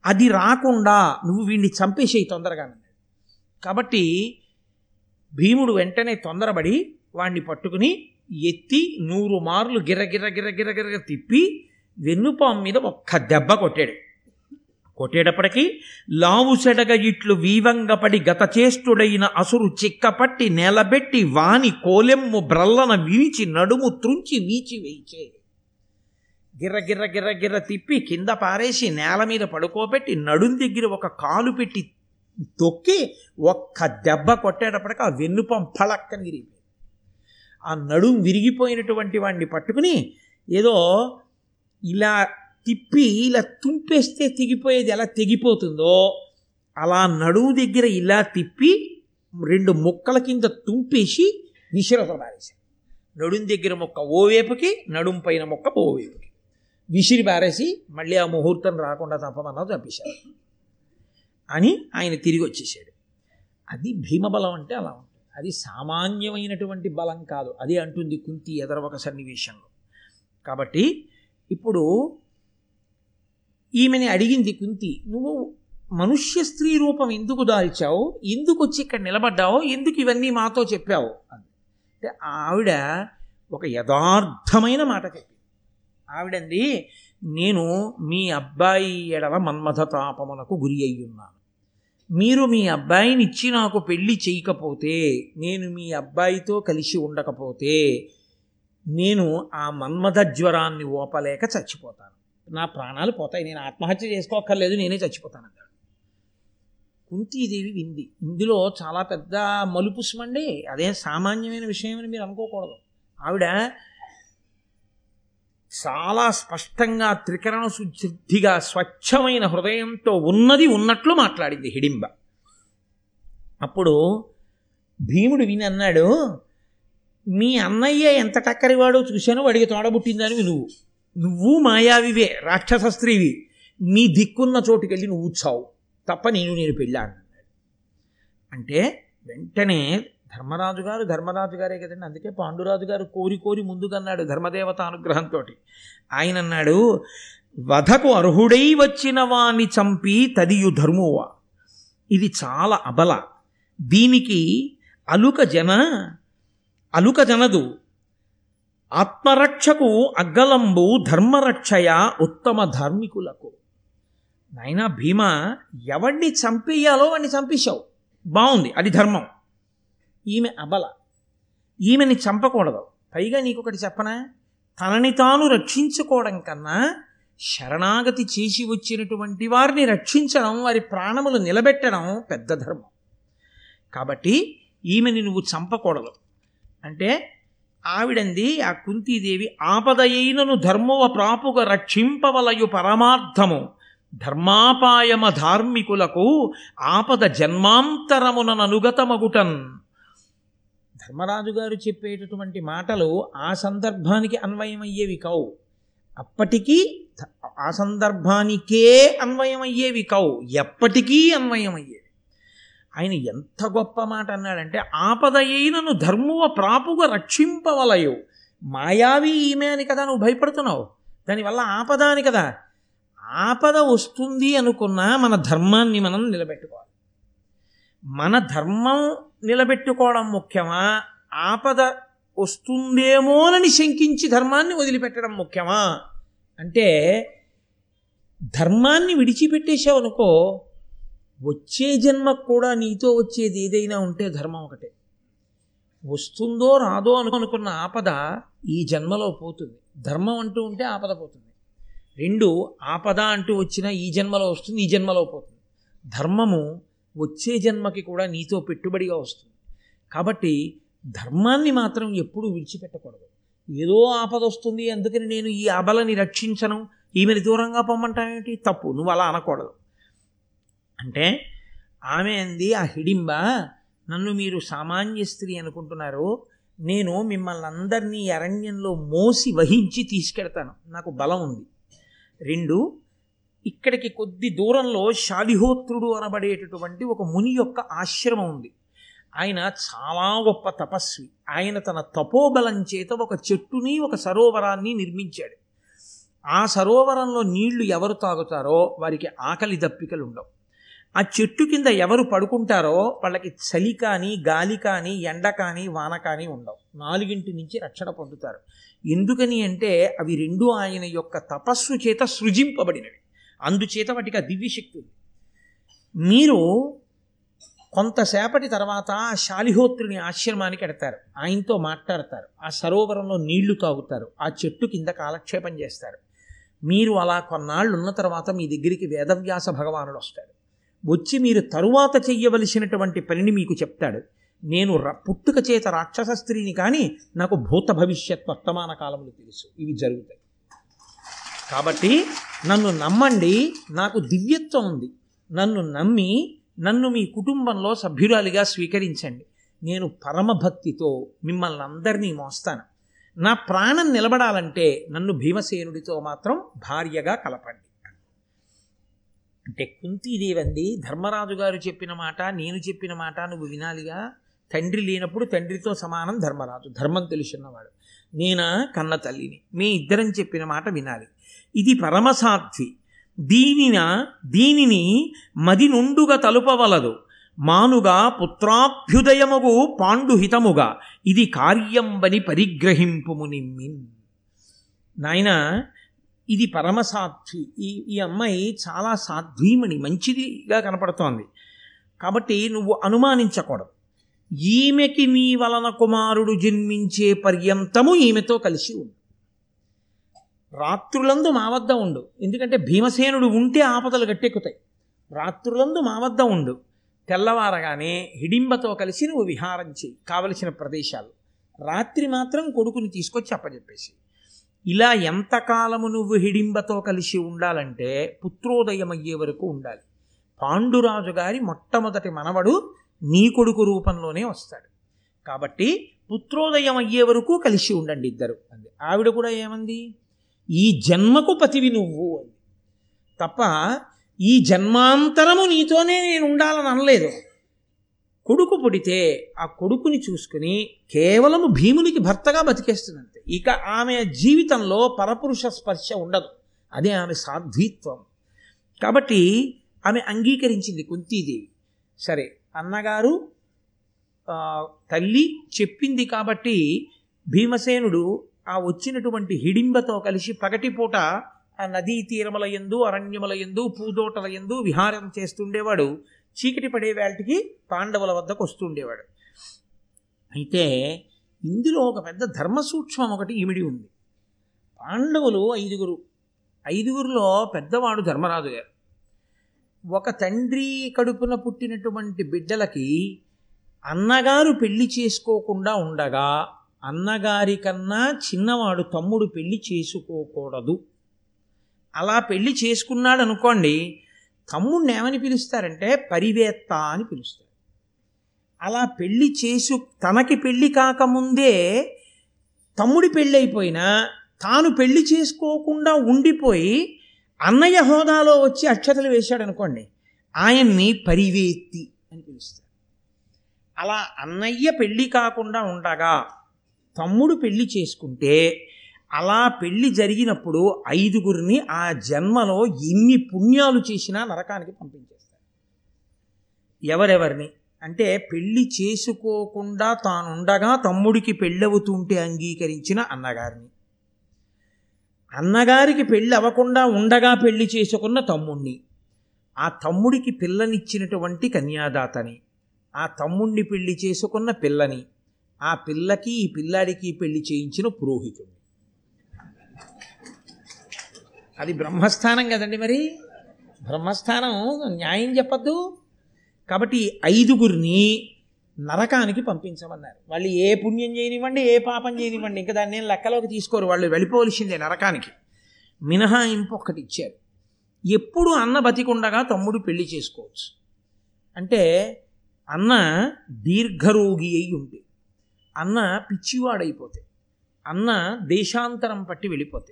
అది రాకుండా నువ్వు వీడిని చంపేసేయి తొందరగా. కాబట్టి భీముడు వెంటనే తొందరపడి వాణ్ణి పట్టుకుని ఎత్తి నూరు మార్లు గిర్రగిర్ర గిర్రగిర్ర గిర్ర తిప్పి వెన్నుపాము మీద ఒక్క దెబ్బ కొట్టాడు. కొట్టేటప్పటికీ లావు సెడగ ఇట్లు వీవంగపడి గతచేష్టుడైన అసురు చిక్కపట్టి నేలబెట్టి వాని కోలెమ్ము బ్రల్లన వీచి నడుము త్రుంచి వీచి వేయిచే. గిర్ర గిర్ర గిర్ర గిర్ర తిప్పి కింద పారేసి నేల మీద పడుకోబెట్టి నడుం దగ్గర ఒక కాలు పెట్టి తొక్కి ఒక్క దెబ్బ కొట్టేటప్పటికి ఆ వెన్నుపాము ఫళక్కని విరిగిపోయింది. ఆ నడుం విరిగిపోయినటువంటి వాడిని పట్టుకుని ఏదో ఇలా తిప్పి ఇలా తుంపేస్తే తెగిపోయేది ఎలా తెగిపోతుందో అలా నడుము దగ్గర ఇలా తిప్పి రెండు ముక్కల కింద తుంపేసి విసిరతో పారేశాడు. నడుం దగ్గర మొక్క ఓవేపుకి, నడుం పైన మొక్క ఓవేపుకి విసిరి పారేసి మళ్ళీ ఆ ముహూర్తం రాకుండా తప్పమన్నా చంపేశాడు అని ఆయన తిరిగి వచ్చేసాడు. అది భీమబలం అంటే అలా ఉంటుంది. అది సామాన్యమైనటువంటి బలం కాదు. అదే అంటుంది కుంతి ఎదర ఒక సన్నివేశంలో. కాబట్టి ఇప్పుడు ఈమెని అడిగింది కుంతి, నువ్వు మనుష్య స్త్రీ రూపం ఎందుకు దాల్చావు, ఎందుకు వచ్చి ఇక్కడ నిలబడ్డావు, ఎందుకు ఇవన్నీ మాతో చెప్పావు అంటే ఆవిడ ఒక యథార్థమైన మాట చెప్పింది. ఆవిడంది, నేను మీ అబ్బాయి ఎడల మన్మథ తాపమునకు గురి అయ్యున్నాను, మీరు మీ అబ్బాయిని ఇచ్చి నాకు పెళ్ళి చేయకపోతే, నేను మీ అబ్బాయితో కలిసి ఉండకపోతే నేను ఆ మన్మథ జ్వరాన్ని ఓపలేక చచ్చిపోతాను, నా ప్రాణాలు పోతాయి, నేను ఆత్మహత్య చేసుకోక్కర్లేదు, నేనే చచ్చిపోతాను అన్నాడు. కుంతీదేవి వింది. ఇందులో చాలా పెద్ద మలుపుష్మండి, అదే సామాన్యమైన విషయం అని మీరు అనుకోకూడదు. ఆవిడ చాలా స్పష్టంగా త్రికరణ శుద్ధిగా స్వచ్ఛమైన హృదయంతో ఉన్నది ఉన్నట్లు మాట్లాడింది హిడింబ. అప్పుడు భీముడు విని అన్నాడు, మీ అన్నయ్య ఎంత టక్కరివాడో చూశాను, వాడికి తోడబుట్టిందని నువ్వు నువ్వు మాయావివే, రాక్షస స్త్రీవి, నీ దిక్కున్న చోటుకెళ్ళి నువ్వు చావు తప్ప నేను నేను పెళ్ళాను అన్నాడు. అంటే వెంటనే ధర్మరాజు గారు, ధర్మరాజు గారే కదండి, అందుకే పాండురాజు గారు కోరి కోరి ముందుకన్నాడు ధర్మదేవత అనుగ్రహంతో. ఆయన అన్నాడు, వధకు అర్హుడై వచ్చిన వాణ్ణి చంపి తదియు ధర్మోవా, ఇది చాలా అబల, దీనికి అలుక జన అలుక జనదు, ఆత్మరక్షకు అగ్గలంబు ధర్మరక్షయ ఉత్తమ ధార్మికులకు. నాయనా భీమ, ఎవడిని చంపేయాలో వాడిని చంపేశావు, బాగుంది, అది ధర్మం. ఈమె అబల, ఈమెని చంపకూడదు. పైగా నీకొకటి చెప్పనా, తనని తాను రక్షించుకోవడం కన్నా శరణాగతి చేసి వచ్చినటువంటి వారిని రక్షించడం, వారి ప్రాణములు నిలబెట్టడం పెద్ద ధర్మం, కాబట్టి ఈమెని నువ్వు చంపకూడదు అంటే ఆవిడంది. ఆ కుంతీదేవి, ఆపదయైనను ధర్మవ ప్రాపుగా రక్షింపవలయు పరమార్థము, ధర్మాపాయమ ధార్మికులకు ఆపద జన్మాంతరముననుగతమగుటన్. ధర్మరాజు గారు చెప్పేటటువంటి మాటలు ఆ సందర్భానికి అన్వయమయ్యేవి కావు, అప్పటికీ ఆ సందర్భానికే అన్వయమయ్యేవి కావు, ఎప్పటికీ అన్వయమయ్యేవి. ఆయన ఎంత గొప్ప మాట అన్నాడంటే, ఆపదయైనను ధర్మవ ప్రాపుగా రక్షింపవలయో. మాయావి ఈమె అని కదా నువ్వు భయపడుతున్నావు, దానివల్ల ఆపద అని కదా. ఆపద వస్తుంది అనుకున్నా మన ధర్మాన్ని మనం నిలబెట్టుకోవాలి. మన ధర్మం నిలబెట్టుకోవడం ముఖ్యమా, ఆపద వస్తుందేమోనని శంకించి ధర్మాన్ని వదిలిపెట్టడం ముఖ్యమా అంటే, ధర్మాన్ని విడిచిపెట్టేశావు అనుకో, వచ్చే జన్మకు కూడా నీతో వచ్చేది ఏదైనా ఉంటే ధర్మం ఒకటే. వస్తుందో రాదో అను అనుకున్న ఆపద ఈ జన్మలో పోతుంది, ధర్మం అంటూ ఉంటే ఆపద పోతుంది. రెండు, ఆపద అంటూ వచ్చినా ఈ జన్మలో వస్తుంది, ఈ జన్మలో పోతుంది. ధర్మము వచ్చే జన్మకి కూడా నీతో పెట్టుబడిగా వస్తుంది, కాబట్టి ధర్మాన్ని మాత్రం ఎప్పుడూ విడిచిపెట్టకూడదు. ఏదో ఆపద వస్తుంది అందుకని నేను ఈ అబలని రక్షించను, ఈమెని దూరంగా పొమ్మంటావేమిటి, తప్పు, నువ్వు అలా అనకూడదు. అంటే ఆమె అంది, ఆ హిడింబ, నన్ను మీరు సామాన్య స్త్రీ అనుకుంటున్నారు, నేను మిమ్మల్ని అందరినీ అరణ్యంలో మోసి వహించి తీసుకెడతాను, నాకు బలం ఉంది. రెండు, ఇక్కడికి కొద్ది దూరంలో శాలిహోత్రుడు అనబడేటటువంటి ఒక ముని యొక్క ఆశ్రమం ఉంది, ఆయన చాలా గొప్ప తపస్వి, ఆయన తన తపోబలం చేత ఒక చెట్టుని ఒక సరోవరాన్ని నిర్మించాడు. ఆ సరోవరంలో నీళ్లు ఎవరు తాగుతారో వారికి ఆకలి దప్పికలు ఉండవు, ఆ చెట్టు కింద ఎవరు పడుకుంటారో వాళ్ళకి చలి కానీ గాలి కానీ ఎండ కానీ వాన కానీ ఉండవు, నాలుగింటి నుంచి రక్షణ పొందుతారు. ఎందుకని అంటే అవి రెండు ఆయన యొక్క తపస్సు చేత సృజింపబడినవి, అందుచేత వాటికి ఆ దివ్యశక్తి. మీరు కొంతసేపటి తర్వాత ఆ శాలిహోత్రుని ఆశ్రమానికి ఎడతారు, ఆయనతో మాట్లాడతారు, ఆ సరోవరంలో నీళ్లు తాగుతారు, ఆ చెట్టు కింద కాలక్షేపం చేస్తారు. మీరు అలా కొన్నాళ్ళు ఉన్న తర్వాత మీ దగ్గరికి వేదవ్యాస భగవానుడు వస్తాడు, వచ్చి మీరు తరువాత చెయ్యవలసినటువంటి పనిని మీకు చెప్తాడు. నేను పుట్టుక చేత రాక్షస స్త్రీని కానీ నాకు భూత భవిష్యత్ వర్తమాన కాలములు తెలుసు, ఇవి జరుగుతాయి, కాబట్టి నన్ను నమ్మండి, నాకు దివ్యత్వం ఉంది, నన్ను నమ్మి నన్ను మీ కుటుంబంలో సభ్యురాలిగా స్వీకరించండి, నేను పరమభక్తితో మిమ్మల్ని అందరినీ మోస్తాను, నా ప్రాణం నిలబడాలంటే నన్ను భీమసేనుడితో మాత్రం భార్యగా కలపండి అంటే. కుంతీదేవి అంది, ధర్మరాజు గారు చెప్పిన మాట నేను చెప్పిన మాట నువ్వు వినాలిగా, తండ్రి లేనప్పుడు తండ్రితో సమానం ధర్మరాజు, ధర్మం తెలుసున్నవాడు, నేనా కన్న తల్లిని, మీ ఇద్దరం చెప్పిన మాట వినాలి, ఇది పరమసాధ్వి, దీనిన దీనిని మది నుండుగా తలుపవలదు, మానుగా పుత్రాభ్యుదయముగు పాండుహితముగా ఇది కార్యంబని పరిగ్రహింపుము నిమ్మిన్. నాయనా ఇది పరమసాధ్వి, ఈ ఈ అమ్మాయి చాలా సాధ్వీమణి, మంచిదిగా కనపడుతోంది, కాబట్టి నువ్వు అనుమానించకూడదు. ఈమెకి నీ వలన కుమారుడు జన్మించే పర్యంతము ఈమెతో కలిసి ఉండు, రాత్రులందు మా వద్ద ఉండు, ఎందుకంటే భీమసేనుడు ఉంటే ఆపదలు గట్టెక్కుతాయి, రాత్రులందు మా వద్ద ఉండు, తెల్లవారగానే హిడింబతో కలిసి నువ్వు విహారం చేయి కావలసిన ప్రదేశాలు, రాత్రి మాత్రం కొడుకుని తీసుకొచ్చి అప్పచెప్పేసి. ఇలా ఎంతకాలము నువ్వు హిడింబతో కలిసి ఉండాలంటే పుత్రోదయం అయ్యే వరకు ఉండాలి. పాండురాజు గారి మొట్టమొదటి మనవడు నీ కొడుకు రూపంలోనే వస్తాడు కాబట్టి పుత్రోదయం అయ్యే వరకు కలిసి ఉండండి ఇద్దరు అంది. ఆవిడ కూడా ఏమంది, ఈ జన్మకు పతివి నువ్వు అంది తప్ప ఈ జన్మాంతరము నీతోనే నేను ఉండాలని అనలేదు. కొడుకు పుడితే ఆ కొడుకుని చూసుకుని కేవలం భీమునికి భర్తగా బతికేస్తుందంతే. ఇక ఆమె జీవితంలో పరపురుష స్పర్శ ఉండదు, అదే ఆమె సాధ్వీత్వం. కాబట్టి ఆమె అంగీకరించింది కుంతీదేవి. సరే అన్నగారు తల్లి చెప్పింది కాబట్టి భీమసేనుడు ఆ వచ్చినటువంటి హిడింబతో కలిసి పగటిపూట ఆ నదీ తీరముల యందు, అరణ్యముల యందు, పూదోటల యందు విహారం చేస్తుండేవాడు. చీకటి పడే వేళటికి పాండవుల వద్దకు వస్తుండేవాడు. అయితే ఇందులో ఒక పెద్ద ధర్మసూక్ష్మం ఒకటి ఇమిడి ఉంది. పాండవులు ఐదుగురు, ఐదుగురులో పెద్దవాడు ధర్మరాజు గారు. ఒక తండ్రి కడుపున పుట్టినటువంటి బిడ్డలకి అన్నగారు పెళ్లి చేసుకోకుండా ఉండగా అన్నగారి కన్నా చిన్నవాడు తమ్ముడు పెళ్లి చేసుకోకూడదు. అలా పెళ్లి చేసుకున్నాడు అనుకోండి, తమ్ముడిని ఏమని పిలుస్తారంటే పరివేత్త అని పిలుస్తారు. అలా పెళ్లి చేసు తనకి పెళ్లి కాకముందే తమ్ముడి పెళ్ళి అయిపోయినా తాను పెళ్లి చేసుకోకుండా ఉండిపోయి అన్నయ్య హోదాలో వచ్చి అక్షతలు వేశాడు అనుకోండి, ఆయన్ని పరివేత్తి అని పిలుస్తారు. అలా అన్నయ్య పెళ్ళి కాకుండా ఉండగా తమ్ముడు పెళ్లి చేసుకుంటే అలా పెళ్లి జరిగినప్పుడు ఐదుగురిని ఆ జన్మలో ఎన్ని పుణ్యాలు చేసినా నరకానికి పంపించేస్తారు. ఎవరెవరిని అంటే పెళ్లి చేసుకోకుండా తానుండగా తమ్ముడికి పెళ్ళవుతుంటే అంగీకరించిన అన్నగారిని, అన్నగారికి పెళ్ళి అవ్వకుండా ఉండగా పెళ్లి చేసుకున్న తమ్ముణ్ణి, ఆ తమ్ముడికి పిల్లనిచ్చినటువంటి కన్యాదాతని, ఆ తమ్ముణ్ణి పెళ్లి చేసుకున్న పిల్లని, ఆ పిల్లకి ఈ పిల్లాడికి పెళ్లి చేయించిన పురోహితుడు. అది బ్రహ్మస్థానం కదండి. మరి బ్రహ్మస్థానం న్యాయం చెప్పద్దు. కాబట్టి ఐదుగురిని నరకానికి పంపించమన్నారు. వాళ్ళు ఏ పుణ్యం చేయనివ్వండి, ఏ పాపం చేయనివ్వండి, ఇంకా దాన్ని లెక్కలోకి తీసుకోరు. వాళ్ళు వెళ్ళిపోవలసిందే నరకానికి. మినహాయింపు ఒక్కటి ఇచ్చారు, ఎప్పుడు అన్న బతికుండగా తమ్ముడు పెళ్లి చేసుకోవచ్చు. అంటే అన్న దీర్ఘరోగి అయి ఉంటే, అన్న పిచ్చివాడైపోతే, అన్న దేశాంతరం పట్టి వెళ్ళిపోతే,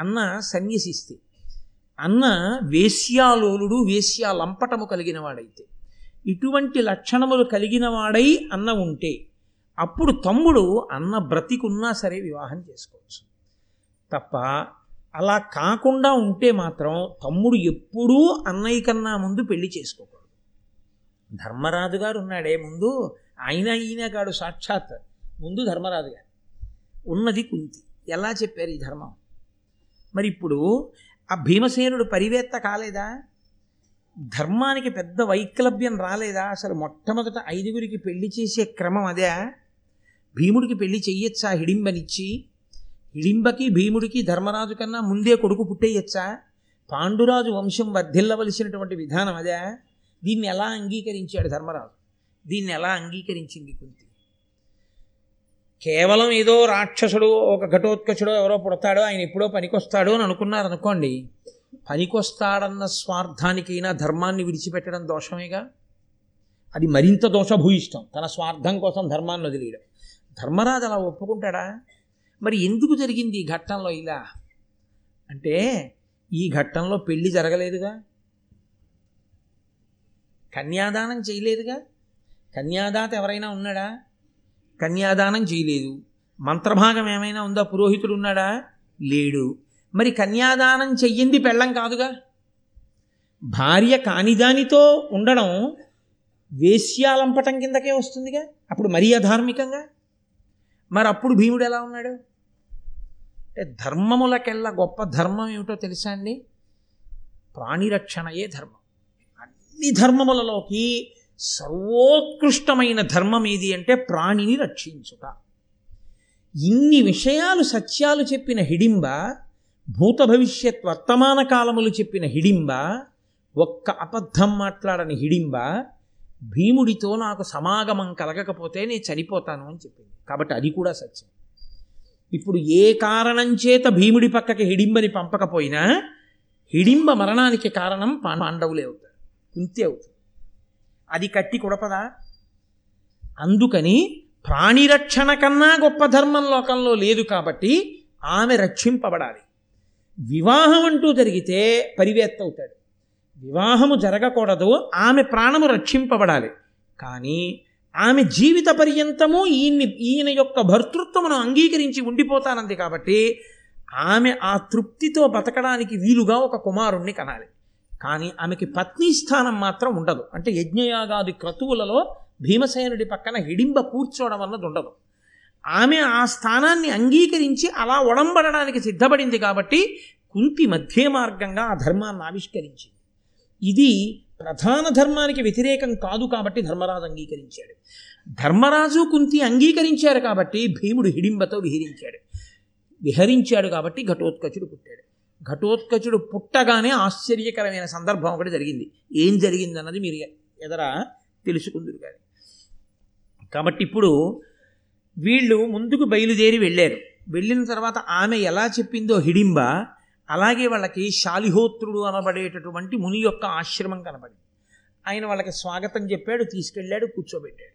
అన్న సన్యసిస్తే, అన్న వేశ్యాలోలుడు వేశ్యాలంపటము కలిగిన వాడైతే, ఇటువంటి లక్షణములు కలిగిన వాడై అన్న ఉంటే అప్పుడు తమ్ముడు అన్న బ్రతికున్నా సరే వివాహం చేసుకోవచ్చు. తప్ప అలా కాకుండా ఉంటే మాత్రం తమ్ముడు ఎప్పుడూ అన్నయ్య కన్నా ముందు పెళ్లి చేసుకోకూడదు. ధర్మరాజు గారు ఉన్నాడే ముందు, ఆయన ఈయన కాడు సాక్షాత్ ముందు ధర్మరాజు గారు, ఉన్నది కుంతి. ఎలా చెప్పారు ఈ ధర్మం? మరి ఇప్పుడు ఆ భీమసేనుడు పరివేత్త కాలేదా? ధర్మానికి పెద్ద వైక్లభ్యం రాలేదా? అసలు మొట్టమొదట ఐదుగురికి పెళ్లి చేసే క్రమం అదే. భీముడికి పెళ్లి చెయ్యొచ్చా హిడింబనిచ్చి? హిడింబకి భీముడికి ధర్మరాజు కన్నా ముందే కొడుకు పుట్టేయచ్చా? పాండురాజు వంశం వర్ధిల్లవలసినటువంటి విధానం అదే. దీన్ని ఎలా అంగీకరించాడు ధర్మరాజు? దీన్ని ఎలా అంగీకరించింది కుంతి? కేవలం ఏదో రాక్షసుడు, ఒక ఘటోత్కచుడో ఎవరో పుడతాడో, ఆయన ఎప్పుడో పనికొస్తాడు అని అనుకున్నారనుకోండి. పనికొస్తాడన్న స్వార్థానికైనా ధర్మాన్ని విడిచిపెట్టడం దోషమేగా. అది మరింత దోషభూయిష్టం, తన స్వార్థం కోసం ధర్మాన్ని వదిలేయడం. ధర్మరాజు అలా ఒప్పుకుంటాడా? మరి ఎందుకు జరిగింది ఈ ఘట్టంలో ఇలా అంటే, ఈ ఘట్టంలో పెళ్లి జరగలేదుగా, కన్యాదానం చేయలేదుగా. కన్యాదాత ఎవరైనా ఉన్నాడా? కన్యాదానం చేయలేదు. మంత్రభాగం ఏమైనా ఉందా? పురోహితుడు ఉన్నాడా? లేడు. మరి కన్యాదానం చెయ్యింది పెళ్ళం కాదుగా. భార్య కానిదానితో ఉండడం వేశ్యాలంపటం కిందకే వస్తుందిగా, అప్పుడు మరీ అధార్మికంగా. మరి అప్పుడు భీముడు ఎలా ఉన్నాడు? ధర్మములకెల్లా గొప్ప ధర్మం ఏమిటో తెలుసా అండి? ప్రాణిరక్షణయే ధర్మం. అన్ని ధర్మములలోకి సర్వోత్కృష్టమైన ధర్మం ఏది అంటే ప్రాణిని రక్షించుట. ఇన్ని విషయాలు సత్యాలు చెప్పిన హిడింబ, భూత భవిష్యత్ వర్తమాన కాలములు చెప్పిన హిడింబ, ఒక్క అబద్ధం మాట్లాడని హిడింబ, భీముడితో నాకు సమాగమం కలగకపోతే నేను చనిపోతాను అని చెప్పింది. కాబట్టి అది కూడా సత్యం. ఇప్పుడు ఏ కారణం చేత భీముడి పక్కకి హిడింబని పంపకపోయినా హిడింబ మరణానికి కారణం పాండవులే అవుతారు, కుంతి అవుతుంది. అది కట్టి కొడపదా? అందుకని ప్రాణిరక్షణ కన్నా గొప్ప ధర్మం లోకంలో లేదు. కాబట్టి ఆమె రక్షింపబడాలి. వివాహం అంటూ జరిగితే పరివేత్త అవుతాడు. వివాహము జరగకూడదు, ఆమె ప్రాణము రక్షింపబడాలి. కానీ ఆమె జీవిత పర్యంతము ఈయన్ని ఈయన యొక్క భర్తృత్వమును అంగీకరించి ఉండిపోతానంది. కాబట్టి ఆమె ఆ తృప్తితో బతకడానికి వీలుగా ఒక కుమారుణ్ణి కనాలి. కానీ ఆమెకి పత్ని స్థానం మాత్రం ఉండదు. అంటే యజ్ఞయాగాది క్రతువులలో భీమసేనుడి పక్కన హిడింబ కూర్చోవడం అన్నది ఉండదు. ఆమె ఆ స్థానాన్ని అంగీకరించి అలా ఒడంబడడానికి సిద్ధపడింది. కాబట్టి కుంతి మధ్య మార్గంగా ఆ ధర్మాన్ని ఆవిష్కరించింది. ఇది ప్రధాన ధర్మానికి వ్యతిరేకం కాదు. కాబట్టి ధర్మరాజు అంగీకరించాడు. ధర్మరాజు కుంతి అంగీకరించారు. కాబట్టి భీముడు హిడింబతో విహరించాడు విహరించాడు కాబట్టి ఘటోత్కచుడు పుట్టాడు. ఘటోత్కచుడు పుట్టగానే ఆశ్చర్యకరమైన సందర్భం ఒకటి జరిగింది. ఏం జరిగిందన్నది మీరు ఎదర తెలుసుకుందరు. కానీ కాబట్టి ఇప్పుడు వీళ్ళు ముందుకు బయలుదేరి వెళ్ళారు. వెళ్ళిన తర్వాత ఆమె ఎలా చెప్పిందో హిడింబ, అలాగే వాళ్ళకి శాలిహోత్రుడు అనబడేటటువంటి ముని యొక్క ఆశ్రమం కనబడింది. ఆయన వాళ్ళకి స్వాగతం చెప్పాడు, తీసుకెళ్ళాడు, కూర్చోబెట్టాడు.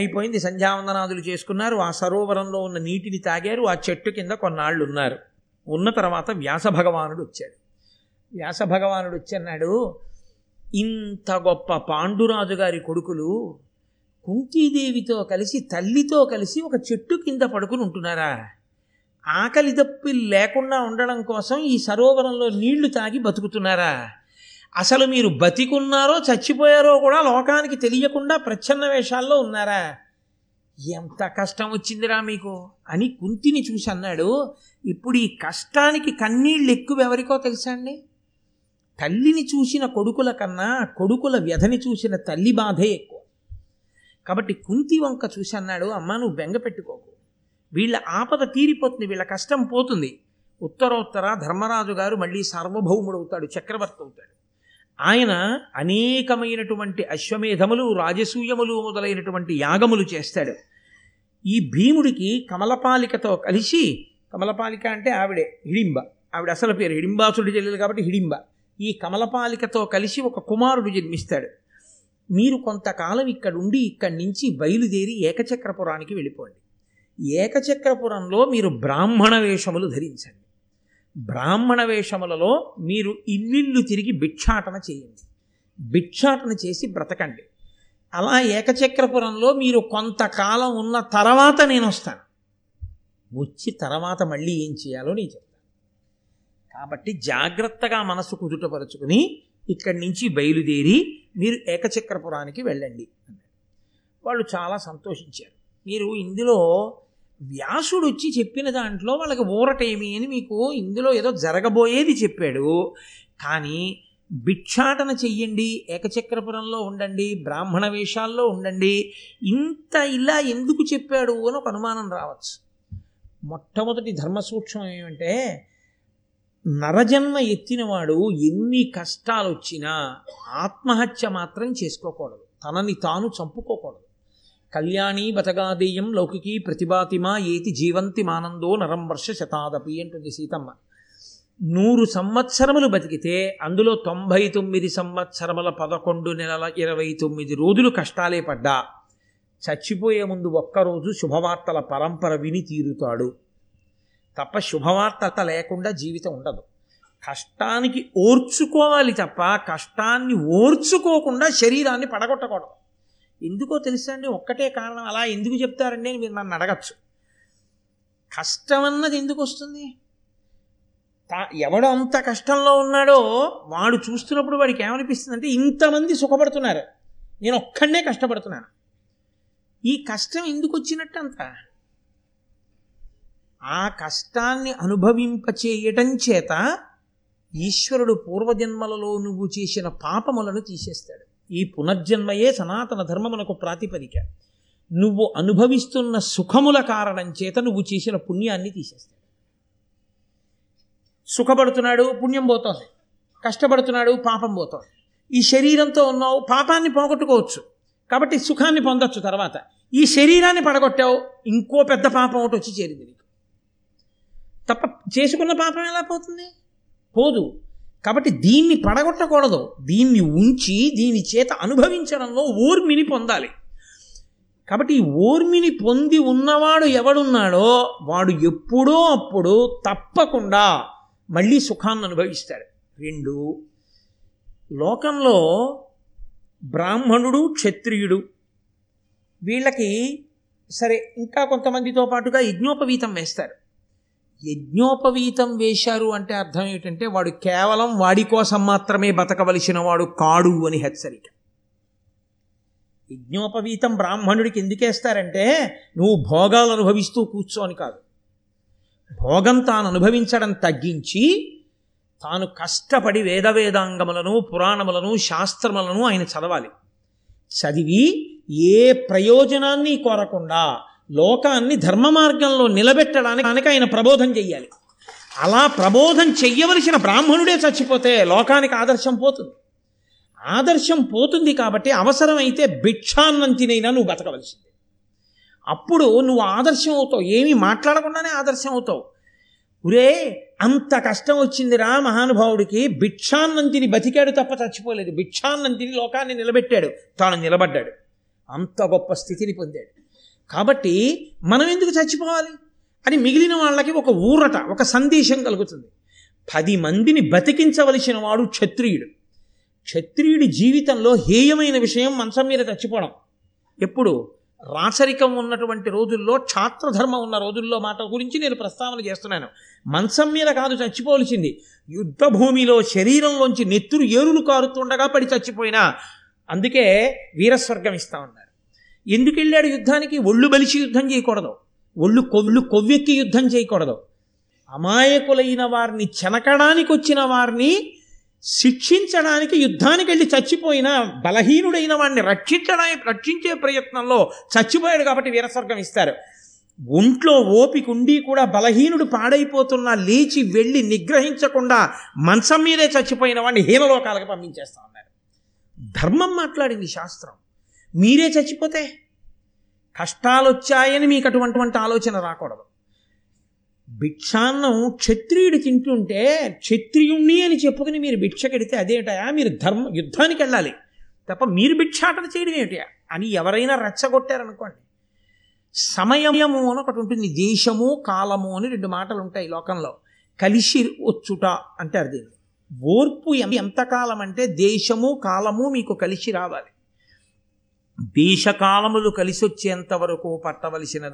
అయిపోయింది, సంధ్యావందనాదులు చేసుకున్నారు. ఆ సరోవరంలో ఉన్న నీటిని తాగారు. ఆ చెట్టు కింద కొన్నాళ్ళు ఉన్నారు. ఉన్న తర్వాత వ్యాస భగవానుడు వచ్చాడు. వ్యాస భగవానుడు వచ్చి అన్నాడు, ఇంత గొప్ప పాండురాజు గారి కొడుకులు కుంతీదేవితో కలిసి, తల్లితో కలిసి ఒక చెట్టు కింద పడుకుని ఉంటున్నారా? ఆకలి దప్పి లేకుండా ఉండడం కోసం ఈ సరోవరంలో నీళ్లు తాగి బతుకుతున్నారా? అసలు మీరు బతికున్నారో చచ్చిపోయారో కూడా లోకానికి తెలియకుండా ప్రచ్ఛన్న వేషాల్లో ఉన్నారా? ఎంత కష్టం వచ్చిందిరా మీకు అని కుంతిని చూసి అన్నాడు, ఇప్పుడు ఈ కష్టానికి కన్నీళ్ళు ఎక్కువ ఎవరికో తెలుసా అండి? తల్లిని చూసిన కొడుకుల కన్నా కొడుకుల వ్యధని చూసిన తల్లి బాధే ఎక్కువ. కాబట్టి కుంతి వంక చూసి అన్నాడు, అమ్మ నువ్వు బెంగ పెట్టుకోకు, వీళ్ళ ఆపద తీరిపోతుంది, వీళ్ళ కష్టం పోతుంది. ఉత్తరోత్తర ధర్మరాజు గారు మళ్ళీ సార్వభౌముడు అవుతాడు, చక్రవర్తి అవుతాడు. ఆయన అనేకమైనటువంటి అశ్వమేధములు, రాజసూయములు మొదలైనటువంటి యాగములు చేస్తాడు. ఈ భీముడికి కమలపాలికతో కలిసి, కమలపాలిక అంటే ఆవిడే హిడింబ, ఆవిడ అసలు పేరు హిడింబాసుడి చెల్లెలు కాబట్టి హిడింబ, ఈ కమలపాలికతో కలిసి ఒక కుమారుడు జన్మిస్తాడు. మీరు కొంతకాలం ఇక్కడుండి ఇక్కడి నుంచి బయలుదేరి ఏకచక్రపురానికి వెళ్ళిపోండి. ఏకచక్రపురంలో మీరు బ్రాహ్మణ వేషములు ధరించండి. బ్రాహ్మణ వేషములలో మీరు ఇల్లిల్లు తిరిగి భిక్షాటన చేయండి. భిక్షాటన చేసి బ్రతకండి. అలా ఏకచక్రపురంలో మీరు కొంతకాలం ఉన్న తర్వాత నేను వస్తాను, వచ్చి తర్వాత మళ్ళీ ఏం చేయాలో నేను చెప్తాను. కాబట్టి జాగ్రత్తగా మనసు కుదుటపరుచుకుని ఇక్కడి నుంచి బయలుదేరి మీరు ఏకచక్రపురానికి వెళ్ళండి అన్నారు. వాళ్ళు చాలా సంతోషించారు. మీరు ఇందులో వ్యాసుడు వచ్చి చెప్పిన దాంట్లో వాళ్ళకి ఊరటేమి అని మీకు ఇందులో ఏదో జరగబోయేది చెప్పాడు. కానీ భిక్షాటన చెయ్యండి, ఏకచక్రపురంలో ఉండండి, బ్రాహ్మణ వేషాల్లో ఉండండి, ఇంత ఇలా ఎందుకు చెప్పాడు అని ఒక అనుమానం రావచ్చు. మొట్టమొదటి ధర్మసూక్ష్మం ఏమంటే, నరజన్మ ఎత్తినవాడు ఎన్ని కష్టాలు వచ్చినా ఆత్మహత్య మాత్రం చేసుకోకూడదు, తనని తాను చంపుకోకూడదు. కళ్యాణి బతగాదేయం లౌకికీ ప్రతిభాతిమా ఏతి జీవంతి మానందో నరం వర్ష శతాదపి అంటుంది సీతమ్మ. నూరు సంవత్సరములు బతికితే అందులో తొంభై తొమ్మిది సంవత్సరముల పదకొండు నెలల ఇరవై తొమ్మిది రోజులు కష్టాలే పడ్డా చచ్చిపోయే ముందు ఒక్కరోజు శుభవార్తల పరంపర విని తీరుతాడు తప్ప శుభవార్త లేకుండా జీవితం ఉండదు. కష్టానికి ఓర్చుకోవాలి తప్ప కష్టాన్ని ఓర్చుకోకుండా శరీరాన్ని పడగొట్టకూడదు. ఎందుకో తెలుసా అండి, ఒక్కటే కారణం. అలా ఎందుకు చెప్తారండి అని మీరు నన్ను అడగచ్చు. కష్టం అన్నది ఎందుకు వస్తుంది? తా ఎవడో అంత కష్టంలో ఉన్నాడో వాడు చూస్తున్నప్పుడు వాడికి ఏమనిపిస్తుంది అంటే, ఇంతమంది సుఖపడుతున్నారు, నేను ఒక్కడే కష్టపడుతున్నాను, ఈ కష్టం ఎందుకు వచ్చినట్టు అంత? ఆ కష్టాన్ని అనుభవింపచేయటం చేత ఈశ్వరుడు పూర్వజన్మలలో నువ్వు చేసిన పాపములను తీసేస్తాడు. ఈ పునర్జన్మయే సనాతన ధర్మమునకు ప్రాతిపదిక. నువ్వు అనుభవిస్తున్న సుఖముల కారణం చేత నువ్వు చేసిన పుణ్యాన్ని తీసేస్తాడు. సుఖపడుతున్నాడు, పుణ్యం పోతుంది, కష్టపడుతున్నాడు, పాపం పోతుంది. ఈ శరీరంతో ఉన్నావు, పాపాన్ని పోగొట్టుకోవచ్చు కాబట్టి సుఖాన్ని పొందొచ్చు. తర్వాత ఈ శరీరాన్ని పడగొట్టావు, ఇంకో పెద్ద పాపం ఒకటి వచ్చి చేరింది నీకు. తప్ప చేసుకున్న పాపం ఎలా పోతుంది? పోదు. కాబట్టి దీన్ని పడగొట్టకూడదు, దీన్ని ఉంచి దీని చేత అనుభవించడంలో ఓర్మిని పొందాలి. కాబట్టి ఈ ఓర్మిని పొంది ఉన్నవాడు ఎవడున్నాడో వాడు ఎప్పుడో అప్పుడు తప్పకుండా మళ్ళీ సుఖాన్ని అనుభవిస్తాడు. రెండు, లోకంలో బ్రాహ్మణుడు క్షత్రియుడు వీళ్ళకి సరే ఇంకా కొంతమందితో పాటుగా యజ్ఞోపవీతం వేస్తారు. యజ్ఞోపవీతం వేశారు అంటే అర్థం ఏంటంటే వాడు కేవలం వాడి కోసం మాత్రమే బతకవలసిన వాడు కాడు అని హెచ్చరిక. యజ్ఞోపవీతం బ్రాహ్మణుడికి ఎందుకేస్తారంటే నువ్వు భోగాలు అనుభవిస్తూ కూర్చో అని కాదు, భోగం తాను అనుభవించడం తగ్గించి తాను కష్టపడి వేదవేదాంగములను పురాణములను శాస్త్రములను ఆయన చదవాలి. చదివి ఏ ప్రయోజనాన్ని కోరకుండా లోకాన్ని ధర్మ మార్గంలో నిలబెట్టడానికి ఆయన ప్రబోధం చెయ్యాలి. అలా ప్రబోధం చెయ్యవలసిన బ్రాహ్మణుడే చచ్చిపోతే లోకానికి ఆదర్శం పోతుంది. ఆదర్శం పోతుంది కాబట్టి అవసరమైతే భిక్షాన్నం తినైనా నువ్వు బతకవలసిందే. అప్పుడు నువ్వు ఆదర్శం అవుతావు, ఏమీ మాట్లాడకుండానే ఆదర్శం అవుతావు. ఒరే అంత కష్టం వచ్చిందిరా మహానుభావుడికి, భిక్షాన్నం తిని బతికాడు తప్ప చచ్చిపోలేదు, భిక్షాన్నం తిని లోకాన్ని నిలబెట్టాడు, తాను నిలబడ్డాడు, అంత గొప్ప స్థితిని పొందాడు, కాబట్టి మనం ఎందుకు చచ్చిపోవాలి అని మిగిలిన వాళ్ళకి ఒక ఊరట, ఒక సందేశం కలుగుతుంది. పది మందిని బతికించవలసిన వాడు క్షత్రియుడు. క్షత్రియుడి జీవితంలో హేయమైన విషయం మంచం మీద చచ్చిపోవడం. ఎప్పుడు రాచరికం ఉన్నటువంటి రోజుల్లో, ఛాత్రధర్మం ఉన్న రోజుల్లో మాట గురించి నేను ప్రస్తావన చేస్తున్నాను. మంచం మీద కాదు చచ్చిపోవలసింది, యుద్ధ భూమిలో శరీరంలోంచి నెత్తురు ఏరులు కారుతుండగా పడి చచ్చిపోయినా అందుకే వీరస్వర్గం ఇస్తా ఉన్నారు. ఎందుకు వెళ్ళాడు యుద్ధానికి? ఒళ్ళు బలిచి యుద్ధం చేయకూడదు, ఒళ్ళు కొవ్లు కొవ్వెక్కి యుద్ధం చేయకూడదు, అమాయకులైన వారిని చెనకడానికి వచ్చిన వారిని శిక్షించడానికి యుద్ధానికి వెళ్ళి చచ్చిపోయిన బలహీనుడైన వాడిని రక్షించడానికి రక్షించే ప్రయత్నంలో చచ్చిపోయాడు కాబట్టి వీరస్వర్గం ఇస్తారు. ఒంట్లో ఓపిక ఉండి కూడా బలహీనుడు పాడైపోతున్నా లేచి వెళ్ళి నిగ్రహించకుండా మంచం మీదే చచ్చిపోయిన వాడిని హీనలోకాలకు పంపించేస్తా ఉన్నారు. ధర్మం మాట్లాడింది శాస్త్రం. మీరే చచ్చిపోతే కష్టాలు వచ్చాయని మీకు అటువంటి ఆలోచన రాకూడదు. భిక్షాన్నం క్షత్రియుడు తింటుంటే క్షత్రియుణ్ణి అని చెప్పుకుని మీరు భిక్ష కడితే అదేమిటయా, మీరు ధర్మ యుద్ధానికి వెళ్ళాలి తప్ప మీరు భిక్షాటన చేయడం ఏమిటయా అని ఎవరైనా రెచ్చగొట్టారనుకోండి. సమయము అని ఒకటి ఉంటుంది, దేశము కాలము అని రెండు మాటలు ఉంటాయి లోకంలో. కలిసి వచ్చుట అంటారు దీన్ని. ఓర్పు ఎంతకాలం అంటే దేశము కాలము మీకు కలిసి రావాలి, దేశకాలములు కలిసొచ్చేంత వరకు పట్టవలసిన